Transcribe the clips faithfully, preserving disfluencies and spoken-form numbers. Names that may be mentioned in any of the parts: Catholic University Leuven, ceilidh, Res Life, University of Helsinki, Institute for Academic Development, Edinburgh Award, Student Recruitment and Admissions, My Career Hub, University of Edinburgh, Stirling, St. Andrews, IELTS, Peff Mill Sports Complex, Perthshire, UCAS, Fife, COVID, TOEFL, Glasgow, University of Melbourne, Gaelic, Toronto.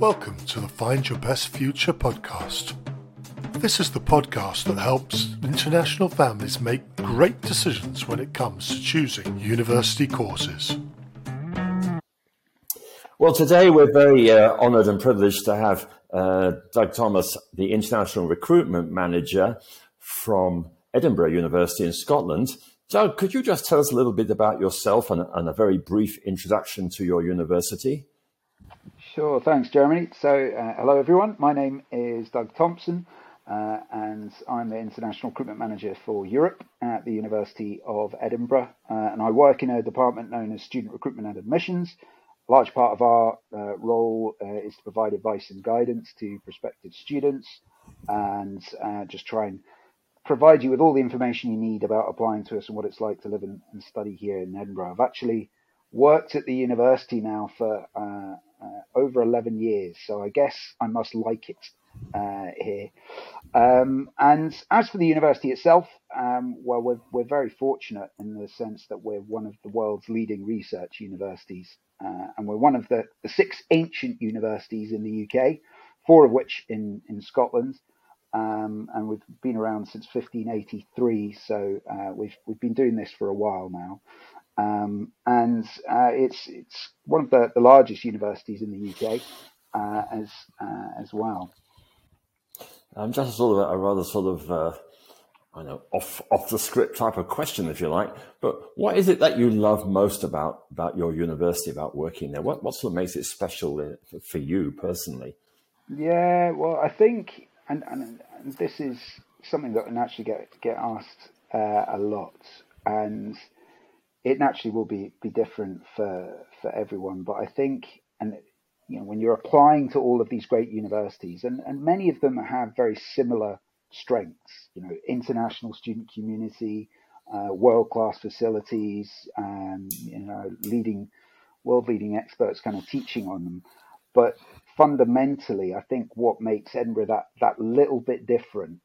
Welcome to the Find Your Best Future podcast. This is the podcast that helps international families make great decisions when it comes to choosing university courses. Well, today we're very uh, honoured and privileged to have uh, Doug Thomas, the International Recruitment Manager from Edinburgh University in Scotland. Doug, could you just tell us a little bit about yourself and, and a very brief introduction to your university? Sure, thanks, Jeremy. So, uh, hello everyone. My name is Doug Thompson, uh, and I'm the International Recruitment Manager for Europe at the University of Edinburgh. Uh, and I work in a department known as Student Recruitment and Admissions. A large part of our uh, role uh, is to provide advice and guidance to prospective students, and uh, just try and provide you with all the information you need about applying to us and what it's like to live and, and study here in Edinburgh. I've actually worked at the university now for uh, Uh, over eleven years, so I guess I must like it uh, here. Um, and as for the university itself, um, well, we're, we're very fortunate in the sense that we're one of the world's leading research universities, uh, and we're one of the, the six ancient universities in the U K, four of which in, in Scotland, um, and we've been around since fifteen eighty-three, so uh, we've we've been doing this for a while now. Um, and uh, it's it's one of the, the largest universities in the U K uh, as uh, as well. Um, just sort of a, a rather sort of uh, I know off off the script type of question, if you like. But what is it that you love most about, about your university, about working there? What what sort of makes it special for you personally? Yeah, well, I think, and and, and this is something that I naturally get get asked uh, a lot, and it naturally will be, be different for for everyone. But I think, and you know, when you're applying to all of these great universities, and, and many of them have very similar strengths, you know, international student community, uh, world-class facilities, um, you know, leading, world-leading experts kind of teaching on them. But fundamentally, I think what makes Edinburgh that, that little bit different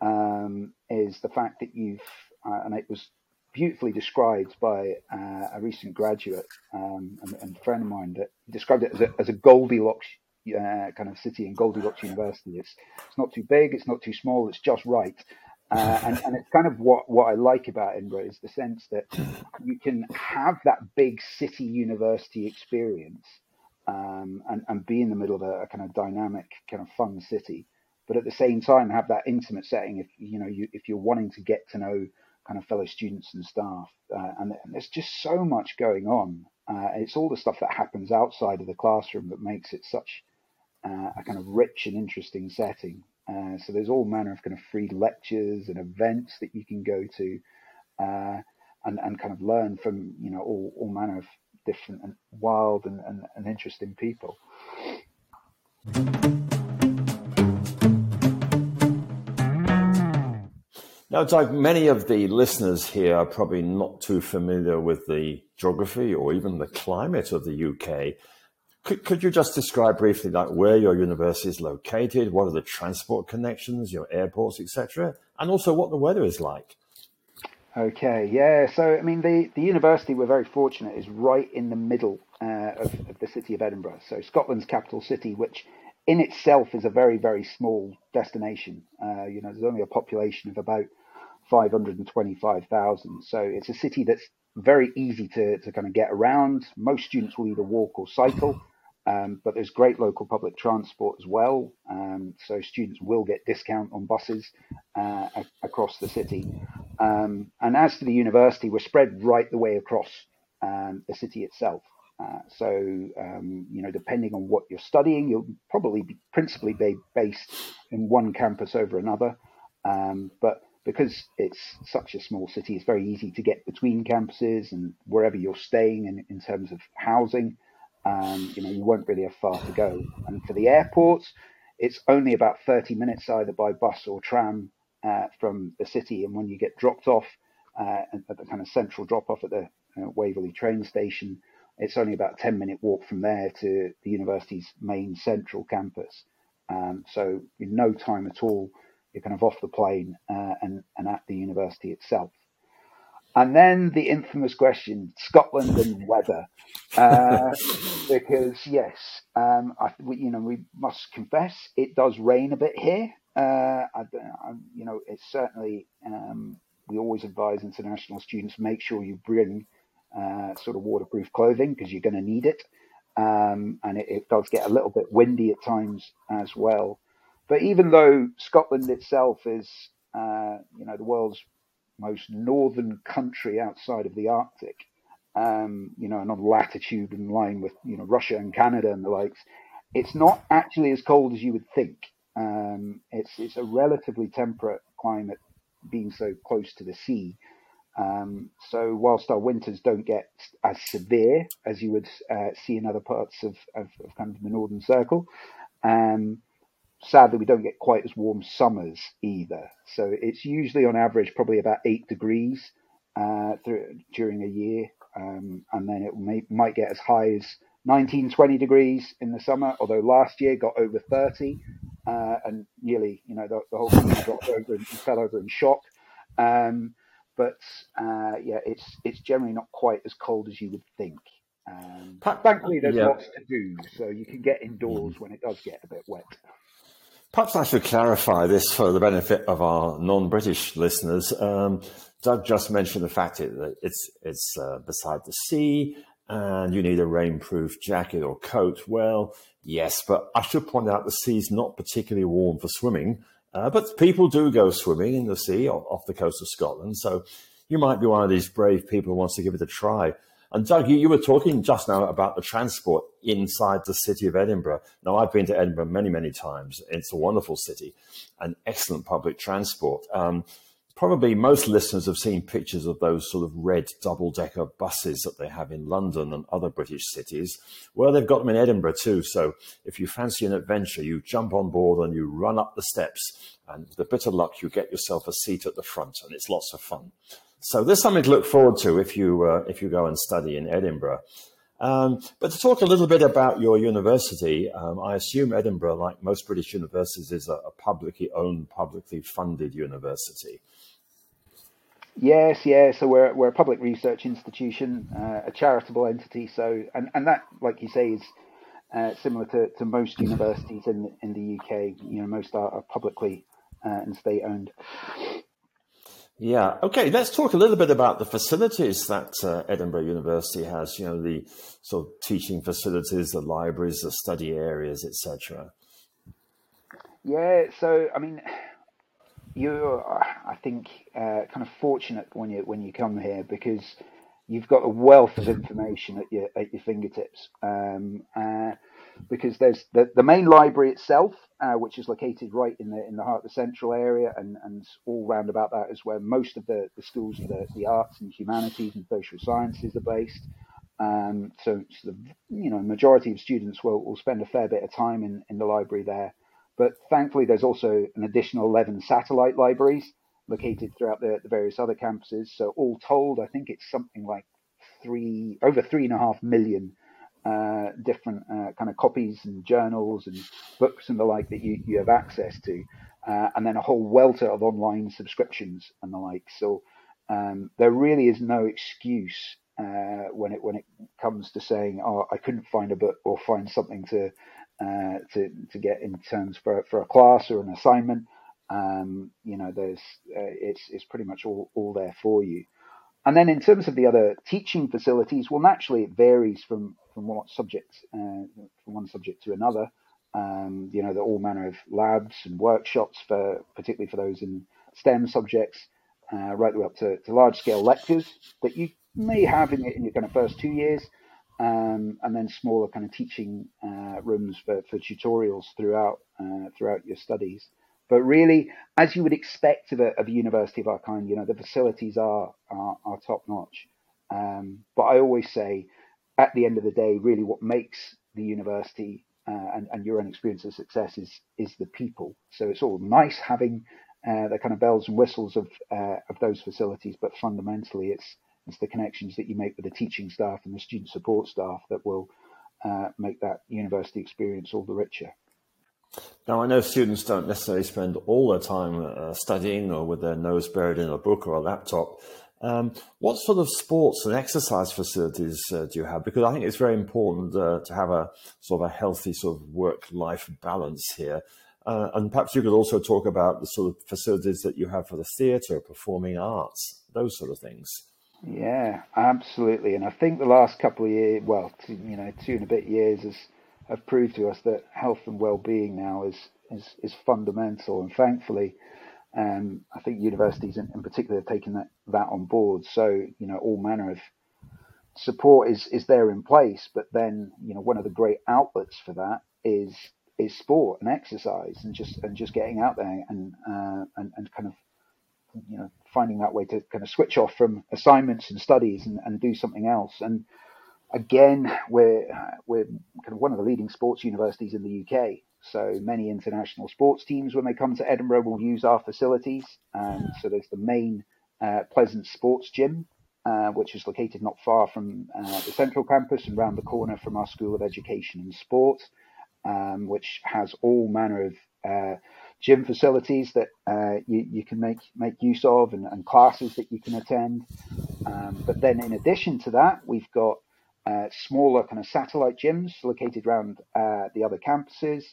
um, is the fact that you've, uh, and it was beautifully described by uh, a recent graduate um, and, and friend of mine, that described it as a, as a Goldilocks uh, kind of city and Goldilocks University. It's it's not too big, it's not too small, it's just right. Uh, and, and it's kind of what, what I like about Edinburgh is the sense that you can have that big city university experience um, and, and be in the middle of a, a kind of dynamic, kind of fun city, but at the same time have that intimate setting if, you know, you, if you're wanting to get to know kind of fellow students and staff, uh, and, and there's just so much going on. Uh, it's all the stuff that happens outside of the classroom that makes it such uh, a kind of rich and interesting setting. Uh, so there's all manner of kind of free lectures and events that you can go to, uh, and and kind of learn from, you know, all, all manner of different and wild and, and, and interesting people. Now, Doug, many of the listeners here are probably not too familiar with the geography or even the climate of the U K. Could, could you just describe briefly, like, where your university is located, what are the transport connections, your airports, et cetera, and also what the weather is like? Okay, yeah. So, I mean, the, the university, we're very fortunate, is right in the middle uh, of, of the city of Edinburgh. So Scotland's capital city, which in itself is a very, very small destination. Uh, you know, there's only a population of about five hundred twenty-five thousand. So it's a city that's very easy to, to kind of get around. Most students will either walk or cycle, um, but there's great local public transport as well. Um, so students will get discount on buses uh, across the city. Um, and as to the university, we're spread right the way across um, the city itself. Uh, so, um, you know, depending on what you're studying, you'll probably be principally be based in one campus over another. Um, but because it's such a small city, it's very easy to get between campuses and wherever you're staying in, in terms of housing, um, you know, you won't really have far to go. And for the airports, it's only about thirty minutes either by bus or tram uh, from the city. And when you get dropped off uh, at the kind of central drop off at the uh, Waverley train station, it's only about a ten minute walk from there to the university's main central campus. Um, so in no time at all, you're kind of off the plane uh, and, and at the university itself. And then the infamous question, Scotland and weather, uh, because yes, um, I, we, you know, we must confess it does rain a bit here. Uh, I, I, you know, it's certainly um, we always advise international students, make sure you bring uh, sort of waterproof clothing because you're going to need it. Um, and it, it does get a little bit windy at times as well. But even though Scotland itself is, uh, you know, the world's most northern country outside of the Arctic, um, you know, and on latitude in line with, you know, Russia and Canada and the likes, it's not actually as cold as you would think. Um, it's it's a relatively temperate climate, being so close to the sea. Um, so whilst our winters don't get as severe as you would uh, see in other parts of, of, of kind of the northern circle, um, sadly, we don't get quite as warm summers either. So it's usually on average probably about eight degrees uh, through, during a year. Um, and then it may, might get as high as nineteen, twenty degrees in the summer, although last year got over thirty uh, and nearly, you know, the, the whole country dropped over and fell over in shock. Um, but uh, yeah, it's it's generally not quite as cold as you would think. Um, thankfully, there's yeah. lots to do, so you can get indoors when it does get a bit wet. Perhaps I should clarify this for the benefit of our non-British listeners. Um, Doug just mentioned the fact that it's it's uh, beside the sea and you need a rainproof jacket or coat. Well, yes, but I should point out the sea's not particularly warm for swimming, uh, but people do go swimming in the sea off the coast of Scotland. So you might be one of these brave people who wants to give it a try. And Doug, you, you were talking just now about the transport inside the city of Edinburgh. Now, I've been to Edinburgh many, many times. It's a wonderful city and excellent public transport. Um, probably most listeners have seen pictures of those sort of red double-decker buses that they have in London and other British cities. Well, they've got them in Edinburgh too. So if you fancy an adventure, you jump on board and you run up the steps. And with a bit of luck, you get yourself a seat at the front, and it's lots of fun. So there's something to look forward to if you uh, if you go and study in Edinburgh. Um, but to talk a little bit about your university, um, I assume Edinburgh, like most British universities, is a, a publicly owned, publicly funded university. Yes, yeah. So we're we're a public research institution, uh, a charitable entity. So and, and that, like you say, is uh, similar to, to most universities in in the U K. You know, most are, are publicly uh, and state owned. Yeah. Okay. Let's talk a little bit about the facilities that uh, Edinburgh University has, you know, the sort of teaching facilities, the libraries, the study areas, et cetera. Yeah. So, I mean, you're, I think, uh, kind of fortunate when you, when you come here because you've got a wealth of information at your, at your fingertips. Um, uh, because there's the, the main library itself, uh, which is located right in the in the heart of the central area, and, and all round about that is where most of the, the schools of the, the arts and humanities and social sciences are based. Um, so, so the you know majority of students will, will spend a fair bit of time in, in the library there. But thankfully, there's also an additional eleven satellite libraries located throughout the, the various other campuses. So all told, I think it's something like three over three and a half million uh different uh, kind of copies and journals and books and the like that you, you have access to, uh, and then a whole welter of online subscriptions and the like. So um there really is no excuse uh when it when it comes to saying, oh, I couldn't find a book or find something to uh to to get in terms for for a class or an assignment. Um you know there's uh, it's it's pretty much all all there for you. And then in terms of the other teaching facilities, well, naturally, it varies from, from one subject uh, from one subject to another. Um, you know, there are all manner of labs and workshops, for particularly for those in STEM subjects, uh, right the way up to, to large-scale lectures that you may have in, in your kind of first two years, um, and then smaller kind of teaching uh, rooms for, for tutorials throughout uh, throughout your studies. But really, as you would expect of a, of a university of our kind, you know, the facilities are are, are top notch. Um, but I always say, at the end of the day, really what makes the university uh, and, and your own experience of success is is the people. So it's all nice having uh, the kind of bells and whistles of uh, of those facilities, but fundamentally, it's it's the connections that you make with the teaching staff and the student support staff that will uh, make that university experience all the richer. Now, I know students don't necessarily spend all their time uh, studying or with their nose buried in a book or a laptop. Um, what sort of sports and exercise facilities uh, do you have? Because I think it's very important uh, to have a sort of a healthy sort of work-life balance here. Uh, and perhaps you could also talk about the sort of facilities that you have for the theatre, performing arts, those sort of things. Yeah, absolutely. And I think the last couple of years, well, two, you know, two and a bit years has, have proved to us that health and well-being now is is, is fundamental. And thankfully, um, I think universities in, in particular have taken that, that on board. So, you know, all manner of support is, is there in place. But then, you know, one of the great outlets for that is is sport and exercise and just and just getting out there and uh, and, and kind of, you know, finding that way to kind of switch off from assignments and studies and, and do something else. And again, we're we're kind of one of the leading sports universities in the U K. So many international sports teams, when they come to Edinburgh, will use our facilities. And um, so there's the main uh, Pleasant Sports Gym, uh, which is located not far from uh, the central campus and round the corner from our School of Education and Sport, um, which has all manner of uh, gym facilities that uh, you, you can make, make use of and, and classes that you can attend. Um, but then in addition to that, we've got uh, smaller kind of satellite gyms located around uh, the other campuses.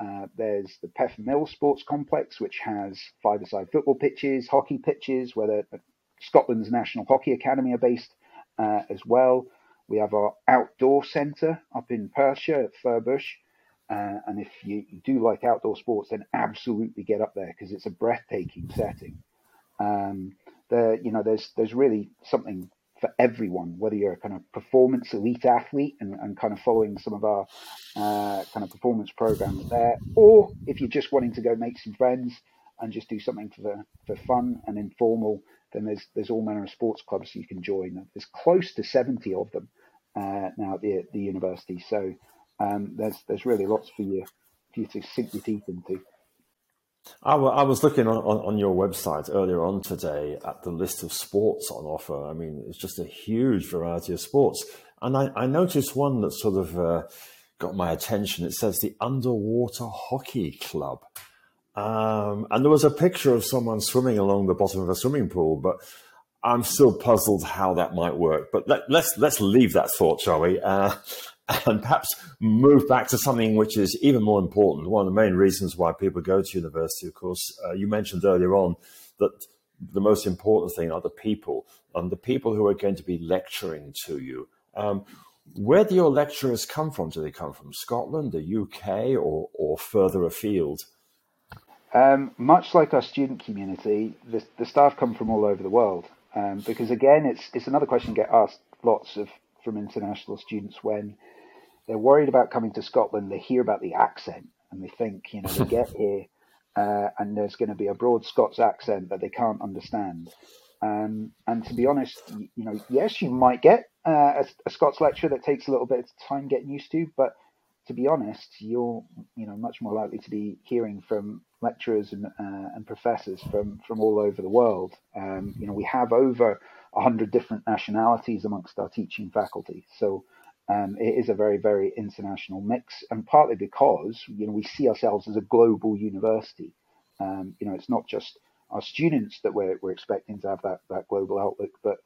Uh, there's the Peff Mill Sports Complex, which has five-a-side football pitches, hockey pitches, where the, the Scotland's National Hockey Academy are based uh, as well. We have our outdoor centre up in Perthshire at Furbush. Uh, and if you do like outdoor sports, then absolutely get up there because it's a breathtaking setting. Um, there, you know, there's there's really something for everyone, whether you're a kind of performance elite athlete and, and kind of following some of our uh, kind of performance programs there, or if you're just wanting to go make some friends and just do something for the, for fun and informal, then there's there's all manner of sports clubs you can join. There's close to seventy of them uh, now at the, the university. So. Um, there's there's really lots for you, for you to sink your teeth into. I, w- I was looking on, on, on your website earlier on today at the list of sports on offer. I mean, it's just a huge variety of sports. And I, I noticed one that sort of uh, got my attention. It says the Underwater Hockey Club. Um, and there was a picture of someone swimming along the bottom of a swimming pool, but I'm still puzzled how that might work. But let, let's let's leave that thought, shall we? Uh, and perhaps move back to something which is even more important. One of the main reasons why people go to university, of course, uh, you mentioned earlier on that the most important thing are the people, and the people who are going to be lecturing to you. Um, where do your lecturers come from? Do they come from Scotland, the U K, or, or further afield? Um, much like our student community, the, the staff come from all over the world, um, because, again, it's, it's another question get asked lots of from international students when they're worried about coming to Scotland. They hear about the accent and they think, you know, they get here uh, and there's going to be a broad Scots accent that they can't understand. Um, and to be honest, you, you know, yes, you might get uh, a, a Scots lecture that takes a little bit of time getting used to, but to be honest, you're, you know, much more likely to be hearing from lecturers and, uh, and professors from, from all over the world. Um, you know, we have over a hundred different nationalities amongst our teaching faculty. So, Um, it is a very, very international mix, and partly because, you know, we see ourselves as a global university. Um, you know, it's not just our students that we're, we're expecting to have that, that global outlook, but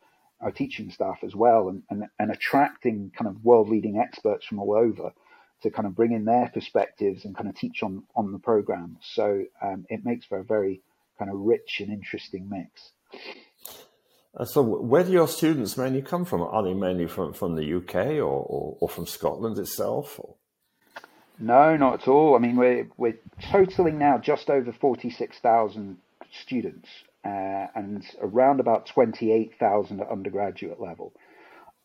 our teaching staff as well, and, and, and attracting kind of world-leading experts from all over to kind of bring in their perspectives and kind of teach on, on the programme. So um, it makes for a very kind of rich and interesting mix. Uh, so where do your students mainly come from? Are they mainly from, from the U K or, or, or from Scotland itself? Or? No, not at all. I mean, we're, we're totaling now just over forty-six thousand students uh, and around about twenty-eight thousand at undergraduate level.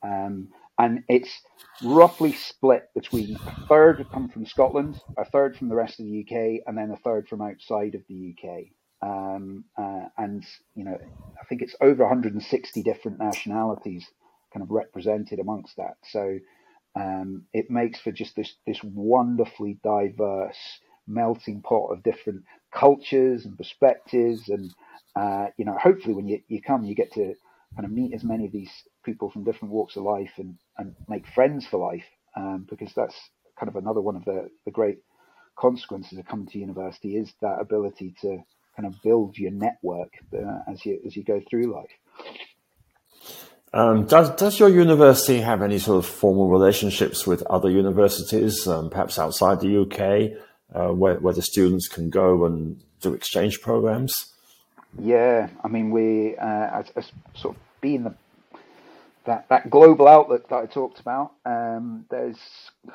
Um, and it's roughly split between a third come from Scotland, a third from the rest of the U K, and then a third from outside of the U K. Um, uh, and, you know, I think it's over one hundred sixty different nationalities kind of represented amongst that. So um, it makes for just this, this wonderfully diverse melting pot of different cultures and perspectives. And, uh, you know, hopefully when you, you come, you get to kind of meet as many of these people from different walks of life and, and make friends for life, um, because that's kind of another one of the, the great consequences of coming to university is that ability to kind of build your network uh, as you as you go through life. Um, does, does your university have any sort of formal relationships with other universities, um, perhaps outside the U K, uh, where, where the students can go and do exchange programs? Yeah, I mean, we, uh, as, as sort of being the, that, that global outlook that I talked about, um, there's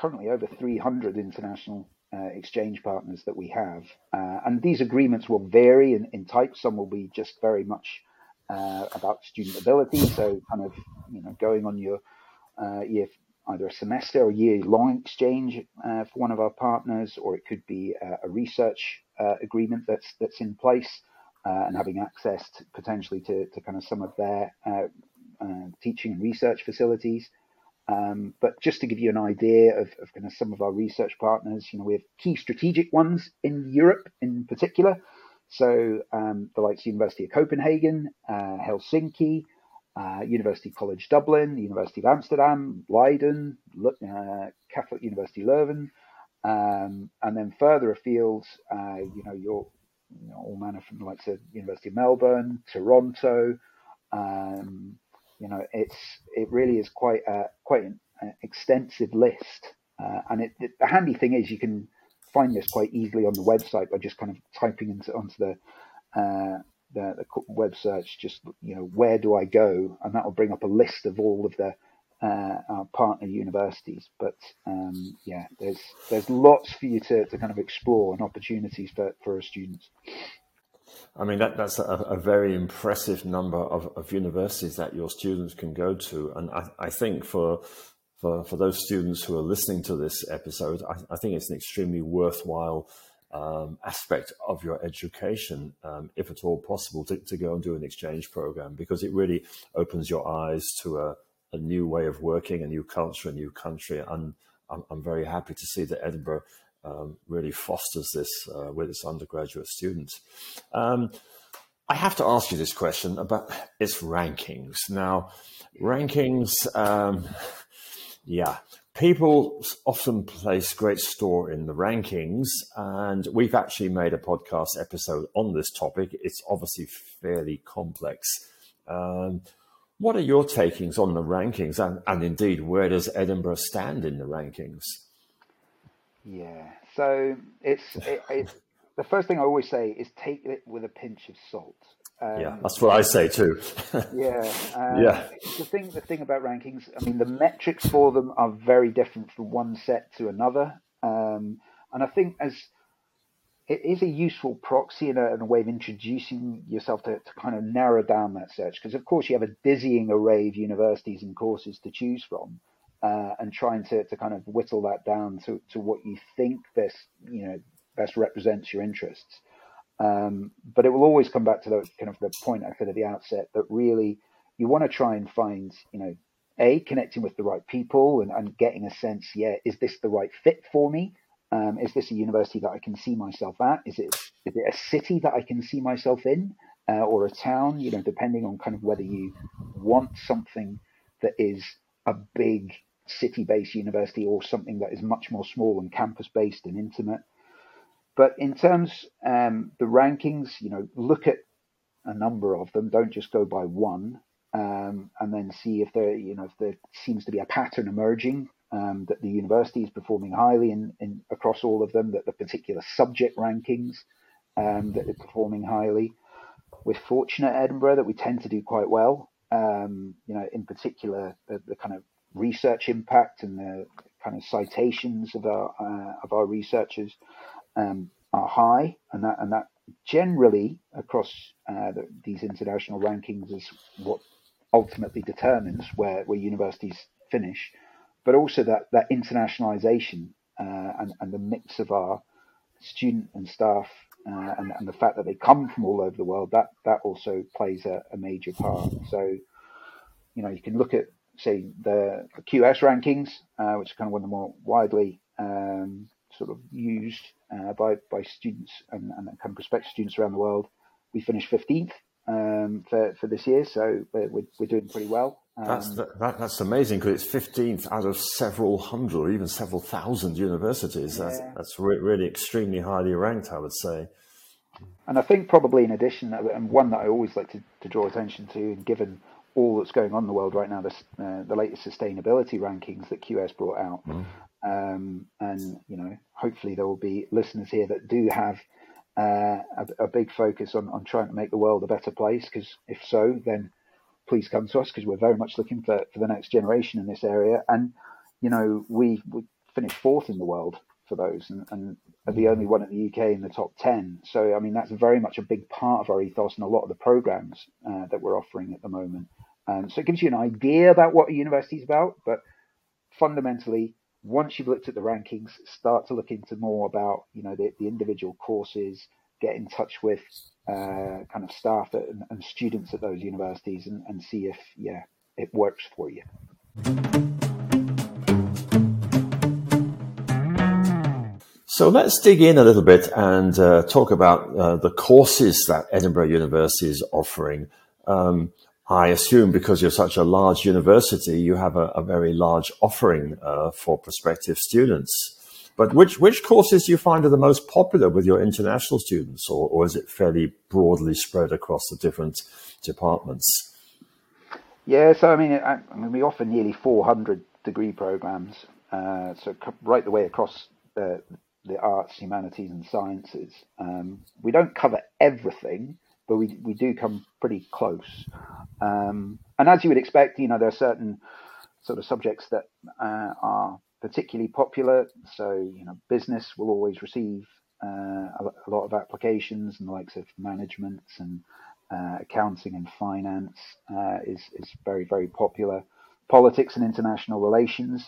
currently over three hundred international uh, exchange partners that we have. Uh, and these agreements will vary in, in type. Some will be just very much Uh, about student ability, so kind of you know going on your uh, year, either a semester or year-long exchange uh, for one of our partners, or it could be uh, a research uh, agreement that's that's in place uh, and having access to, potentially to, to kind of some of their uh, uh, teaching and research facilities. Um, but just to give you an idea of, of kind of some of our research partners, you know we have key strategic ones in Europe in particular. So um, the likes of University of Copenhagen, uh, Helsinki, uh, University College Dublin, University of Amsterdam, Leiden, uh, Catholic University Leuven, um, and then further afield, uh, you know, your you know, all manner from the likes of University of Melbourne, Toronto. Um, you know, it's it really is quite a, quite an extensive list, uh, and it, it, the handy thing is you can find this quite easily on the website by just kind of typing into onto the, uh, the the web search, just you know where do I go, and that will bring up a list of all of the uh, our partner universities. But um, yeah, there's there's lots for you to, to kind of explore and opportunities for, for our students. I mean that that's a, a very impressive number of, of universities that your students can go to, and I, I think for. For, for those students who are listening to this episode, I, I think it's an extremely worthwhile um, aspect of your education, um, if at all possible, to, to go and do an exchange program, because it really opens your eyes to a, a new way of working, a new culture, a new country. And I'm, I'm very happy to see that Edinburgh um, really fosters this uh, with its undergraduate students. Um, I have to ask you this question about its rankings. Now, rankings... Um, Yeah, people often place great store in the rankings, and we've actually made a podcast episode on this topic. It's obviously fairly complex. Um, what are your takings on the rankings, and, and indeed, where does Edinburgh stand in the rankings? Yeah, so it's, it, it's the first thing I always say is take it with a pinch of salt. Um, yeah, that's what I say too. yeah, um, yeah. The thing, the thing about rankings, I mean, the metrics for them are very different from one set to another, um, and I think as it is a useful proxy and a, and a way of introducing yourself to, to kind of narrow down that search, because of course you have a dizzying array of universities and courses to choose from, uh, and trying to, to kind of whittle that down to, to what you think best, you know, best represents your interests. Um, but it will always come back to the kind of the point I said at the outset, that really you want to try and find, you know, A, connecting with the right people and, and getting a sense, yeah, is this the right fit for me? Um, is this a university that I can see myself at? Is it is it a city that I can see myself in, uh, or a town, you know, depending on kind of whether you want something that is a big city-based university or something that is much more small and campus-based and intimate. But in terms um, the rankings, you know, look at a number of them. Don't just go by one, um, and then see if there, you know, if there seems to be a pattern emerging, um, that the university is performing highly in, in across all of them. That the particular subject rankings um, that they're performing highly. We're fortunate at Edinburgh that we tend to do quite well. Um, you know, in particular, the, the kind of research impact and the kind of citations of our uh, of our researchers. Um, are high, and that and that generally across uh, the, these international rankings is what ultimately determines where, where universities finish, but also that that internationalization uh, and and the mix of our student and staff uh, and and the fact that they come from all over the world, that that also plays a, a major part. So you know you can look at say the, the Q S rankings, uh, which is kind of one of the more widely um, sort of used uh, by by students and, and kind of prospective students around the world. We finished fifteenth um, for for this year, so we're we're doing pretty well. Um, that's the, that, that's amazing, because it's fifteenth out of several hundred or even several thousand universities. Yeah. That's that's re- really extremely highly ranked, I would say. And I think probably in addition, and one that I always like to, to draw attention to, and given all that's going on in the world right now, this, uh, the latest sustainability rankings that Q S brought out. Mm. Um, and, you know, hopefully there will be listeners here that do have uh, a, a big focus on, on trying to make the world a better place, because if so, then please come to us, because we're very much looking for, for the next generation in this area. And, you know, we, we finished fourth in the world for those, and, and are the only one in the U K in the top ten. So, I mean, that's very much a big part of our ethos and a lot of the programs uh, that we're offering at the moment. Um, so it gives you an idea about what a university is about. But fundamentally, once you've looked at the rankings, start to look into more about, you know, the, the individual courses, get in touch with uh, kind of staff at, and, and students at those universities, and, and see if, yeah, it works for you. So let's dig in a little bit and uh, talk about uh, the courses that Edinburgh University is offering. Um, I assume because you're such a large university, you have a, a very large offering uh, for prospective students. But which, which courses do you find are the most popular with your international students, or, or is it fairly broadly spread across the different departments? Yeah, so I mean, I, I mean we offer nearly four hundred degree programs, uh, so right the way across the the arts, humanities and sciences. Um, we don't cover everything, but we we do come pretty close. Um, and as you would expect, you know, there are certain sort of subjects that uh, are particularly popular. So, you know, business will always receive uh, a, a lot of applications, and the likes of management and uh, accounting and finance uh, is, is very, very popular. Politics and international relations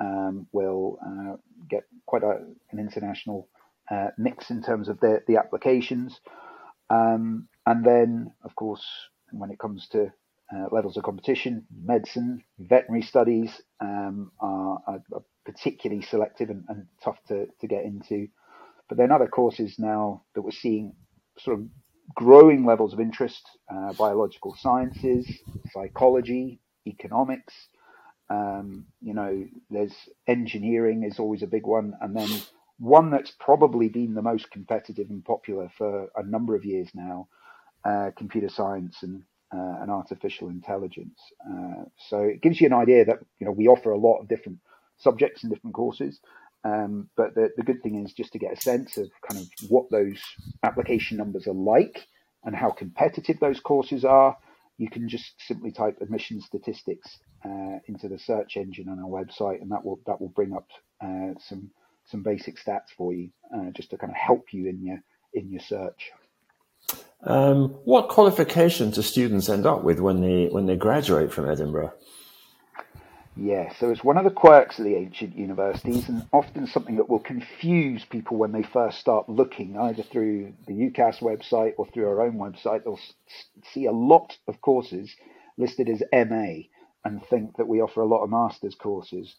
um, will uh, get quite a, an international uh, mix in terms of the, the applications. Um, and then, of course, when it comes to uh, levels of competition, medicine, veterinary studies um, are, are particularly selective and, and tough to, to get into. But then other courses now that we're seeing sort of growing levels of interest, uh, biological sciences, psychology, economics, um, you know, there's engineering is always a big one. And then one that's probably been the most competitive and popular for a number of years now, uh, computer science and, uh, and artificial intelligence. Uh, so it gives you an idea that, you know, we offer a lot of different subjects and different courses. Um, but the, the good thing is just to get a sense of kind of what those application numbers are like and how competitive those courses are. You can just simply type admission statistics uh, into the search engine on our website, and that will that will bring up uh, some some basic stats for you, uh, just to kind of help you in your in your search. Um, what qualifications do students end up with when they when they graduate from Edinburgh? Yeah, so it's one of the quirks of the ancient universities, and often something that will confuse people when they first start looking, either through the UCAS website or through our own website. They'll see a lot of courses listed as M A and think that we offer a lot of master's courses.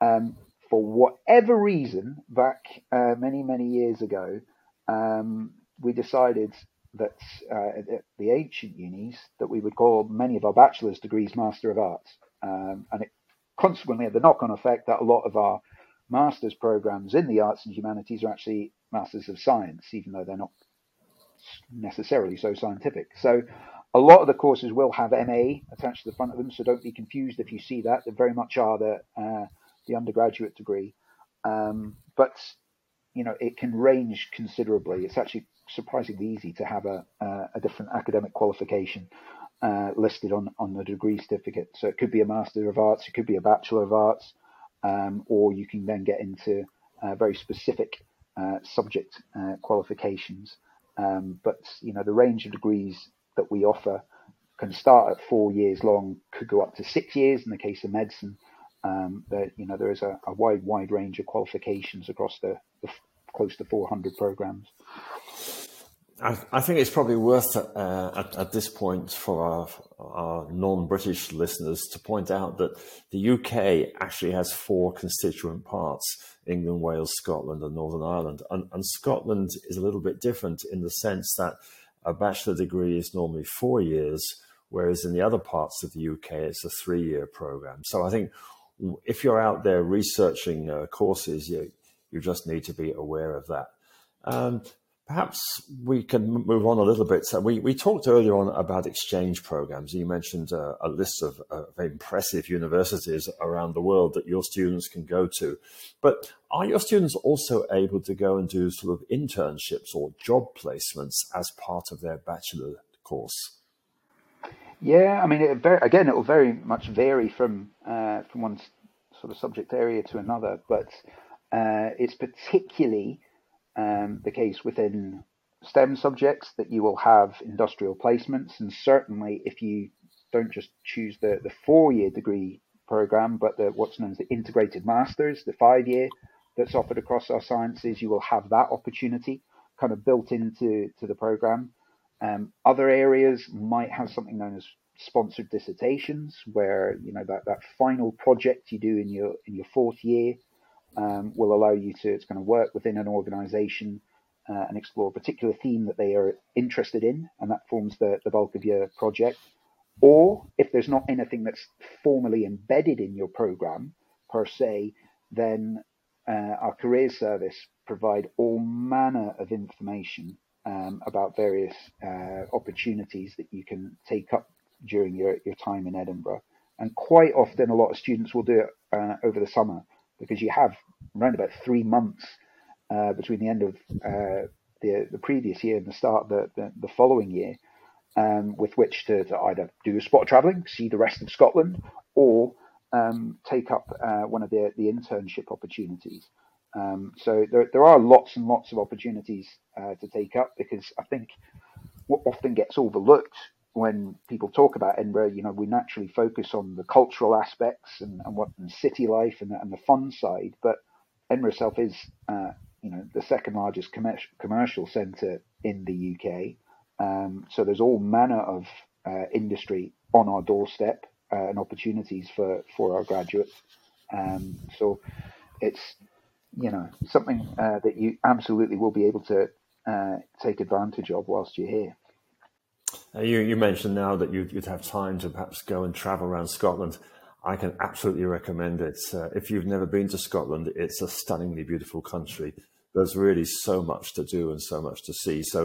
Um, for whatever reason, back uh, many, many years ago, um, we decided that uh, at the ancient unis that we would call many of our bachelor's degrees Master of Arts. Um, and it consequently had the knock-on effect that a lot of our master's programs in the arts and humanities are actually masters of science, even though they're not necessarily so scientific. So a lot of the courses will have M A attached to the front of them, so don't be confused if you see that. They very much are the uh, the undergraduate degree, um, but you know, it can range considerably. It's actually surprisingly easy to have a, uh, a different academic qualification uh, listed on, on the degree certificate. So it could be a Master of Arts, it could be a Bachelor of Arts, um, or you can then get into uh, very specific uh, subject uh, qualifications. Um, but you know, the range of degrees that we offer can start at four years long, could go up to six years in the case of medicine. Um, that, you know, there is a, a wide, wide range of qualifications across the, the f- close to four hundred programs. I, I think it's probably worth uh, at, at this point for our, our non-British listeners to point out that the U K actually has four constituent parts: England, Wales, Scotland and Northern Ireland. And, and Scotland is a little bit different in the sense that a bachelor degree is normally four years, whereas in the other parts of the U K, it's a three-year program. So I think if you're out there researching uh, courses, you, you just need to be aware of that. Um, Perhaps we can move on a little bit. So we, we talked earlier on about exchange programs. You mentioned uh, a list of uh, impressive universities around the world that your students can go to. But are your students also able to go and do sort of internships or job placements as part of their bachelor course? Yeah, I mean, it very, again, it will very much vary from uh, from one sort of subject area to another, but uh, it's particularly Um, the case within STEM subjects that you will have industrial placements, and certainly if you don't just choose the, the four-year degree program, but the, what's known as the integrated masters, the five-year that's offered across our sciences, you will have that opportunity kind of built into to the program. Um, other areas might have something known as sponsored dissertations, where you know that, that final project you do in your in your fourth year Um, will allow you to, it's going to work within an organisation uh, and explore a particular theme that they are interested in, and that forms the, the bulk of your project. Or if there's not anything that's formally embedded in your programme per se, then uh, our career service provide all manner of information um, about various uh, opportunities that you can take up during your, your time in Edinburgh. And quite often a lot of students will do it uh, over the summer, because you have around about three months uh, between the end of uh, the, the previous year and the start of the, the, the following year, um, with which to, to either do a spot travelling, see the rest of Scotland, or um, take up uh, one of the, the internship opportunities. Um, so there, there are lots and lots of opportunities uh, to take up, because I think what often gets overlooked when people talk about Edinburgh, you know, we naturally focus on the cultural aspects and, and what and city life and the, and the fun side. But Edinburgh itself is, uh, you know, the second largest commer- commercial centre in the U K. Um, so there's all manner of uh, industry on our doorstep uh, and opportunities for, for our graduates. Um, so it's, you know, something uh, that you absolutely will be able to uh, take advantage of whilst you're here. Uh, you, you mentioned now that you'd, you'd have time to perhaps go and travel around Scotland. I can absolutely recommend it. Uh, if you've never been to Scotland, it's a stunningly beautiful country. There's really so much to do and so much to see. So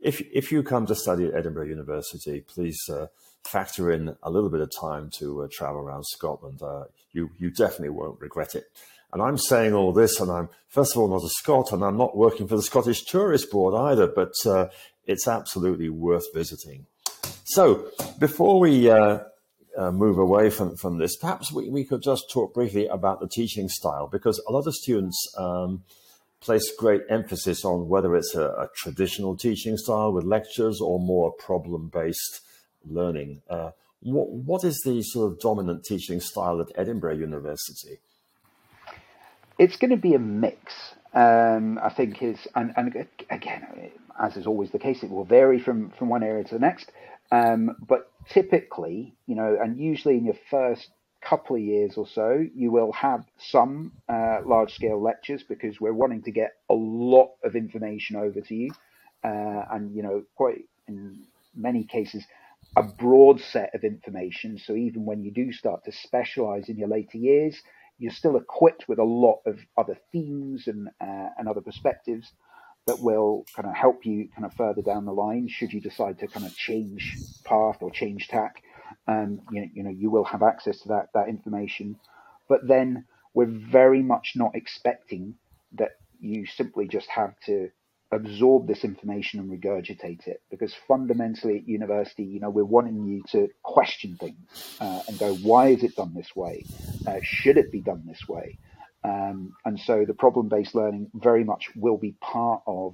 if if you come to study at Edinburgh University, please uh, factor in a little bit of time to uh, travel around Scotland. Uh, you, you definitely won't regret it. And I'm saying all this, and I'm, first of all, not a Scot, and I'm not working for the Scottish Tourist Board either, but uh, it's absolutely worth visiting. So before we uh, uh, move away from, from this, perhaps we, we could just talk briefly about the teaching style, because a lot of students um, place great emphasis on whether it's a, a traditional teaching style with lectures or more problem-based learning. Uh, what, what is the sort of dominant teaching style at Edinburgh University? It's going to be a mix, um, I think, is, and, and again, as is always the case, it will vary from, from one area to the next. Um, but typically, you know, and usually in your first couple of years or so, you will have some uh, large scale lectures, because we're wanting to get a lot of information over to you. Uh, and, you know, quite in many cases, a broad set of information. So even when you do start to specialize in your later years, you're still equipped with a lot of other themes and uh, and other perspectives that will kind of help you kind of further down the line, should you decide to kind of change path or change tack. Um, you know, you know, you will have access to that that information. But then we're very much not expecting that you simply just have to absorb this information and regurgitate it, because fundamentally at university, you know, we're wanting you to question things uh, and go, why is it done this way? Uh, should it be done this way? Um, and so the problem-based learning very much will be part of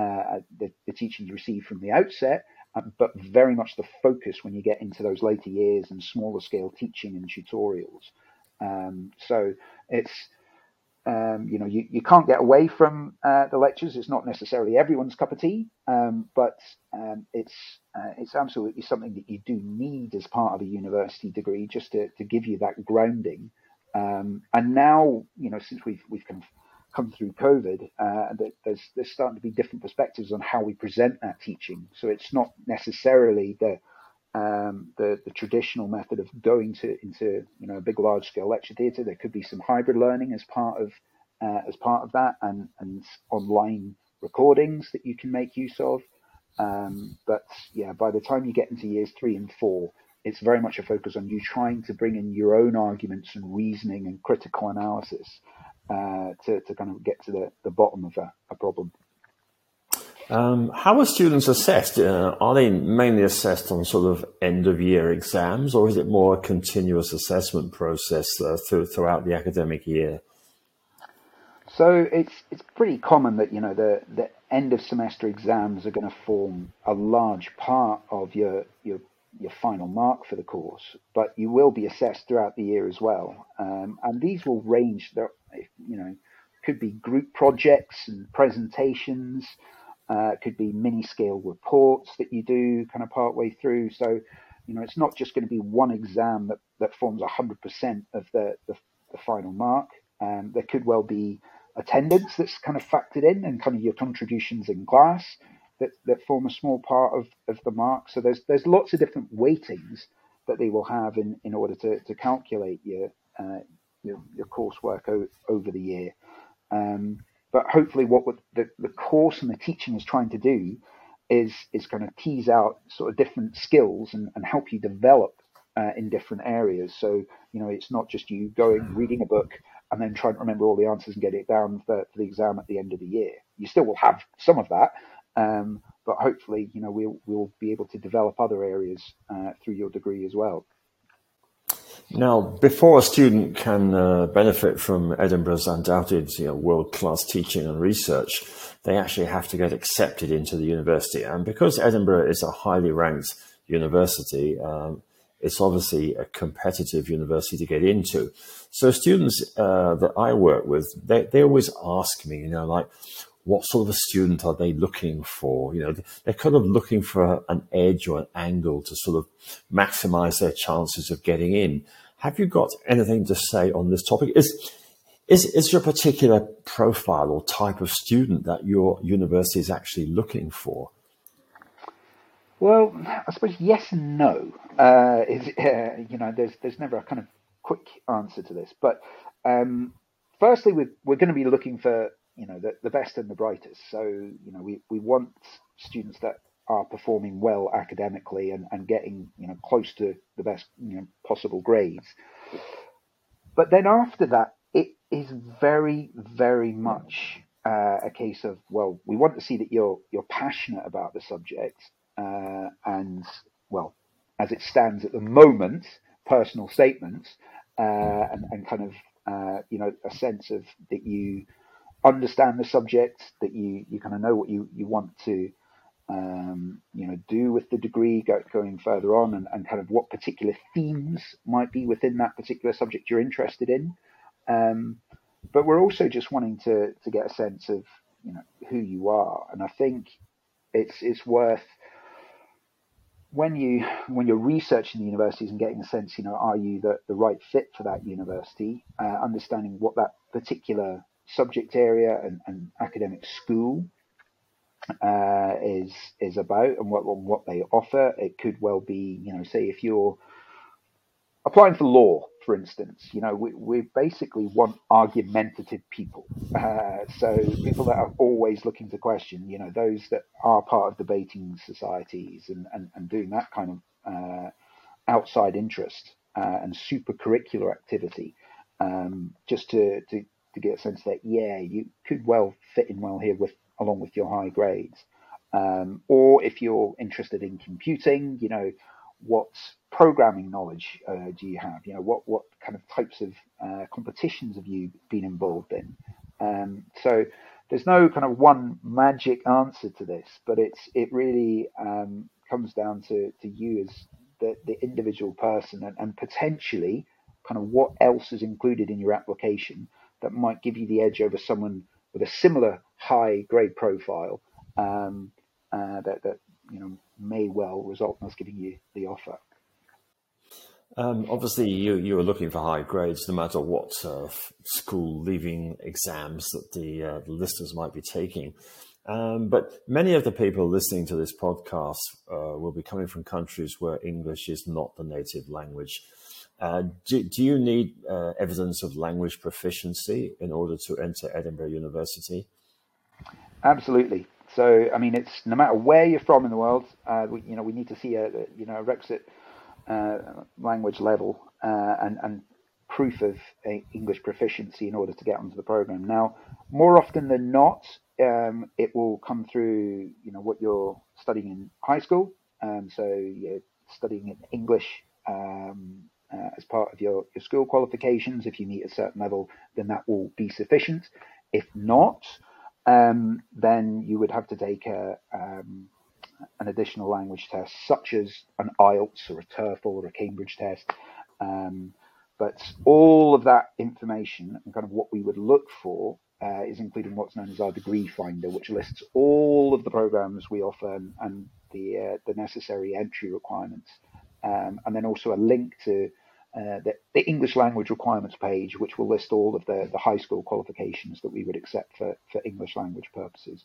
uh, the, the teaching you receive from the outset, uh, but very much the focus when you get into those later years and smaller scale teaching and tutorials. Um, so it's Um, you know, you, you can't get away from uh, the lectures. It's not necessarily everyone's cup of tea, um, but um, it's uh, it's absolutely something that you do need as part of a university degree, just to, to give you that grounding. Um, and now, you know, since we've we've come, come through COVID, uh, there's there's starting to be different perspectives on how we present that teaching. So it's not necessarily the Um, the, the traditional method of going to into you know a big large scale lecture theatre. There could be some hybrid learning as part of uh, as part of that, and and online recordings that you can make use of. Um, but yeah, by the time you get into years three and four, it's very much a focus on you trying to bring in your own arguments and reasoning and critical analysis uh, to, to kind of get to the, the bottom of a, a problem. Um, how are students assessed? Uh, are they mainly assessed on sort of end of year exams, or is it more a continuous assessment process uh, through, throughout the academic year? So it's it's pretty common that, you know, the, the end of semester exams are going to form a large part of your, your your final mark for the course, but you will be assessed throughout the year as well. Um, and these will range, you know, could be group projects and presentations. Uh, it could be mini-scale reports that you do kind of partway through. So, you know, it's not just going to be one exam that, that forms one hundred percent of the, the, the final mark. Um, there could well be attendance that's kind of factored in, and kind of your contributions in class that, that form a small part of, of the mark. So there's there's lots of different weightings that they will have in, in order to, to calculate your, uh, your your coursework o- over the year. Um, But hopefully what the, the course and the teaching is trying to do is is kind of tease out sort of different skills and, and help you develop uh, in different areas. So, you know, it's not just you going, reading a book and then trying to remember all the answers and get it down for, for the exam at the end of the year. You still will have some of that, um, but hopefully, you know, we'll, we'll be able to develop other areas uh, through your degree as well. Now, before a student can uh, benefit from Edinburgh's undoubted, you know, world-class teaching and research, they actually have to get accepted into the university. And because Edinburgh is a highly ranked university, um, it's obviously a competitive university to get into. So students uh, that I work with, they, they always ask me, you know, like, what sort of a student are they looking for? You know, they're kind of looking for an edge or an angle to sort of maximize their chances of getting in. Have you got anything to say on this topic? Is, is, is there a particular profile or type of student that your university is actually looking for? Well, I suppose yes and no. Uh, is, uh, you know, there's, there's never a kind of quick answer to this, but um, firstly, we're, we're going to be looking for, you know, the, the best and the brightest. So, you know, we, we want students that are performing well academically and, and getting, you know, close to the best, you know, possible grades. But then after that, it is very, very much uh, a case of, well, we want to see that you're you're passionate about the subject. Uh, and, well, as it stands at the moment, personal statements uh, and, and kind of, uh, you know, a sense of that you understand the subject, that you you kind of know what you you want to um you know do with the degree go, going further on, and, and kind of what particular themes might be within that particular subject you're interested in. Um but we're also just wanting to to get a sense of, you know, who you are. And I think it's it's worth, when you when you're researching the universities and getting a sense, you know, are you the, the right fit for that university, uh, understanding what that particular subject area and, and academic school uh, is is about, and what what they offer. It could well be, you know, say if you're applying for law, for instance, you know, we, we basically want argumentative people. Uh, so people that are always looking to question, you know, those that are part of debating societies and, and, and doing that kind of uh, outside interest uh, and supercurricular activity, um, just to, to to get a sense that, yeah, you could well fit in well here with along with your high grades. Um, or if you're interested in computing, you know, what programming knowledge uh, do you have? You know, what, what kind of types of uh, competitions have you been involved in? Um, so there's no kind of one magic answer to this, but it's it really um, comes down to, to you as the, the individual person, and, and potentially kind of what else is included in your application that might give you the edge over someone with a similar high grade profile um, uh, that, that you know may well result in us giving you the offer. Um, obviously, you you are looking for high grades, no matter what uh, school leaving exams that the, uh, the listeners might be taking. Um, but many of the people listening to this podcast uh, will be coming from countries where English is not the native language. Uh, do, do you need uh, evidence of language proficiency in order to enter Edinburgh University? Absolutely. So, I mean, it's no matter where you're from in the world, uh, we, you know, we need to see a, a you know, a requisite uh, language level uh, and, and proof of uh, English proficiency in order to get onto the program. Now, more often than not, um, it will come through, you know, what you're studying in high school. Um, so you're studying in English um, uh, as part of your, your school qualifications. If you meet a certain level, then that will be sufficient. If not, Um, then you would have to take a, um, an additional language test, such as an I E L T S or a TOEFL or a Cambridge test. Um, but all of that information and kind of what we would look for uh, is including what's known as our degree finder, which lists all of the programs we offer and, and the, uh, the necessary entry requirements. Um, and then also a link to Uh, the, the English language requirements page, which will list all of the, the high school qualifications that we would accept for, for English language purposes.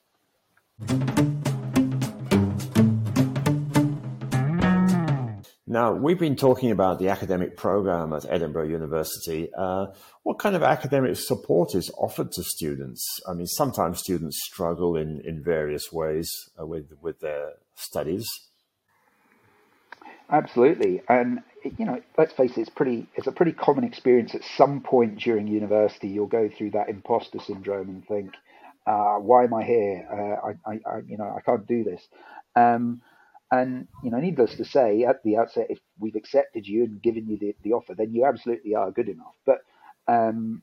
Now, we've been talking about the academic program at Edinburgh University. Uh, what kind of academic support is offered to students? I mean, sometimes students struggle in, in various ways uh, with, with their studies. Absolutely. And, you know, let's face it, it's pretty, it's a pretty common experience. At some point during university, you'll go through that imposter syndrome and think, uh, why am I here? Uh, I, I, I, you know, I can't do this. Um, and, you know, needless to say, at the outset, if we've accepted you and given you the, the offer, then you absolutely are good enough. But, um,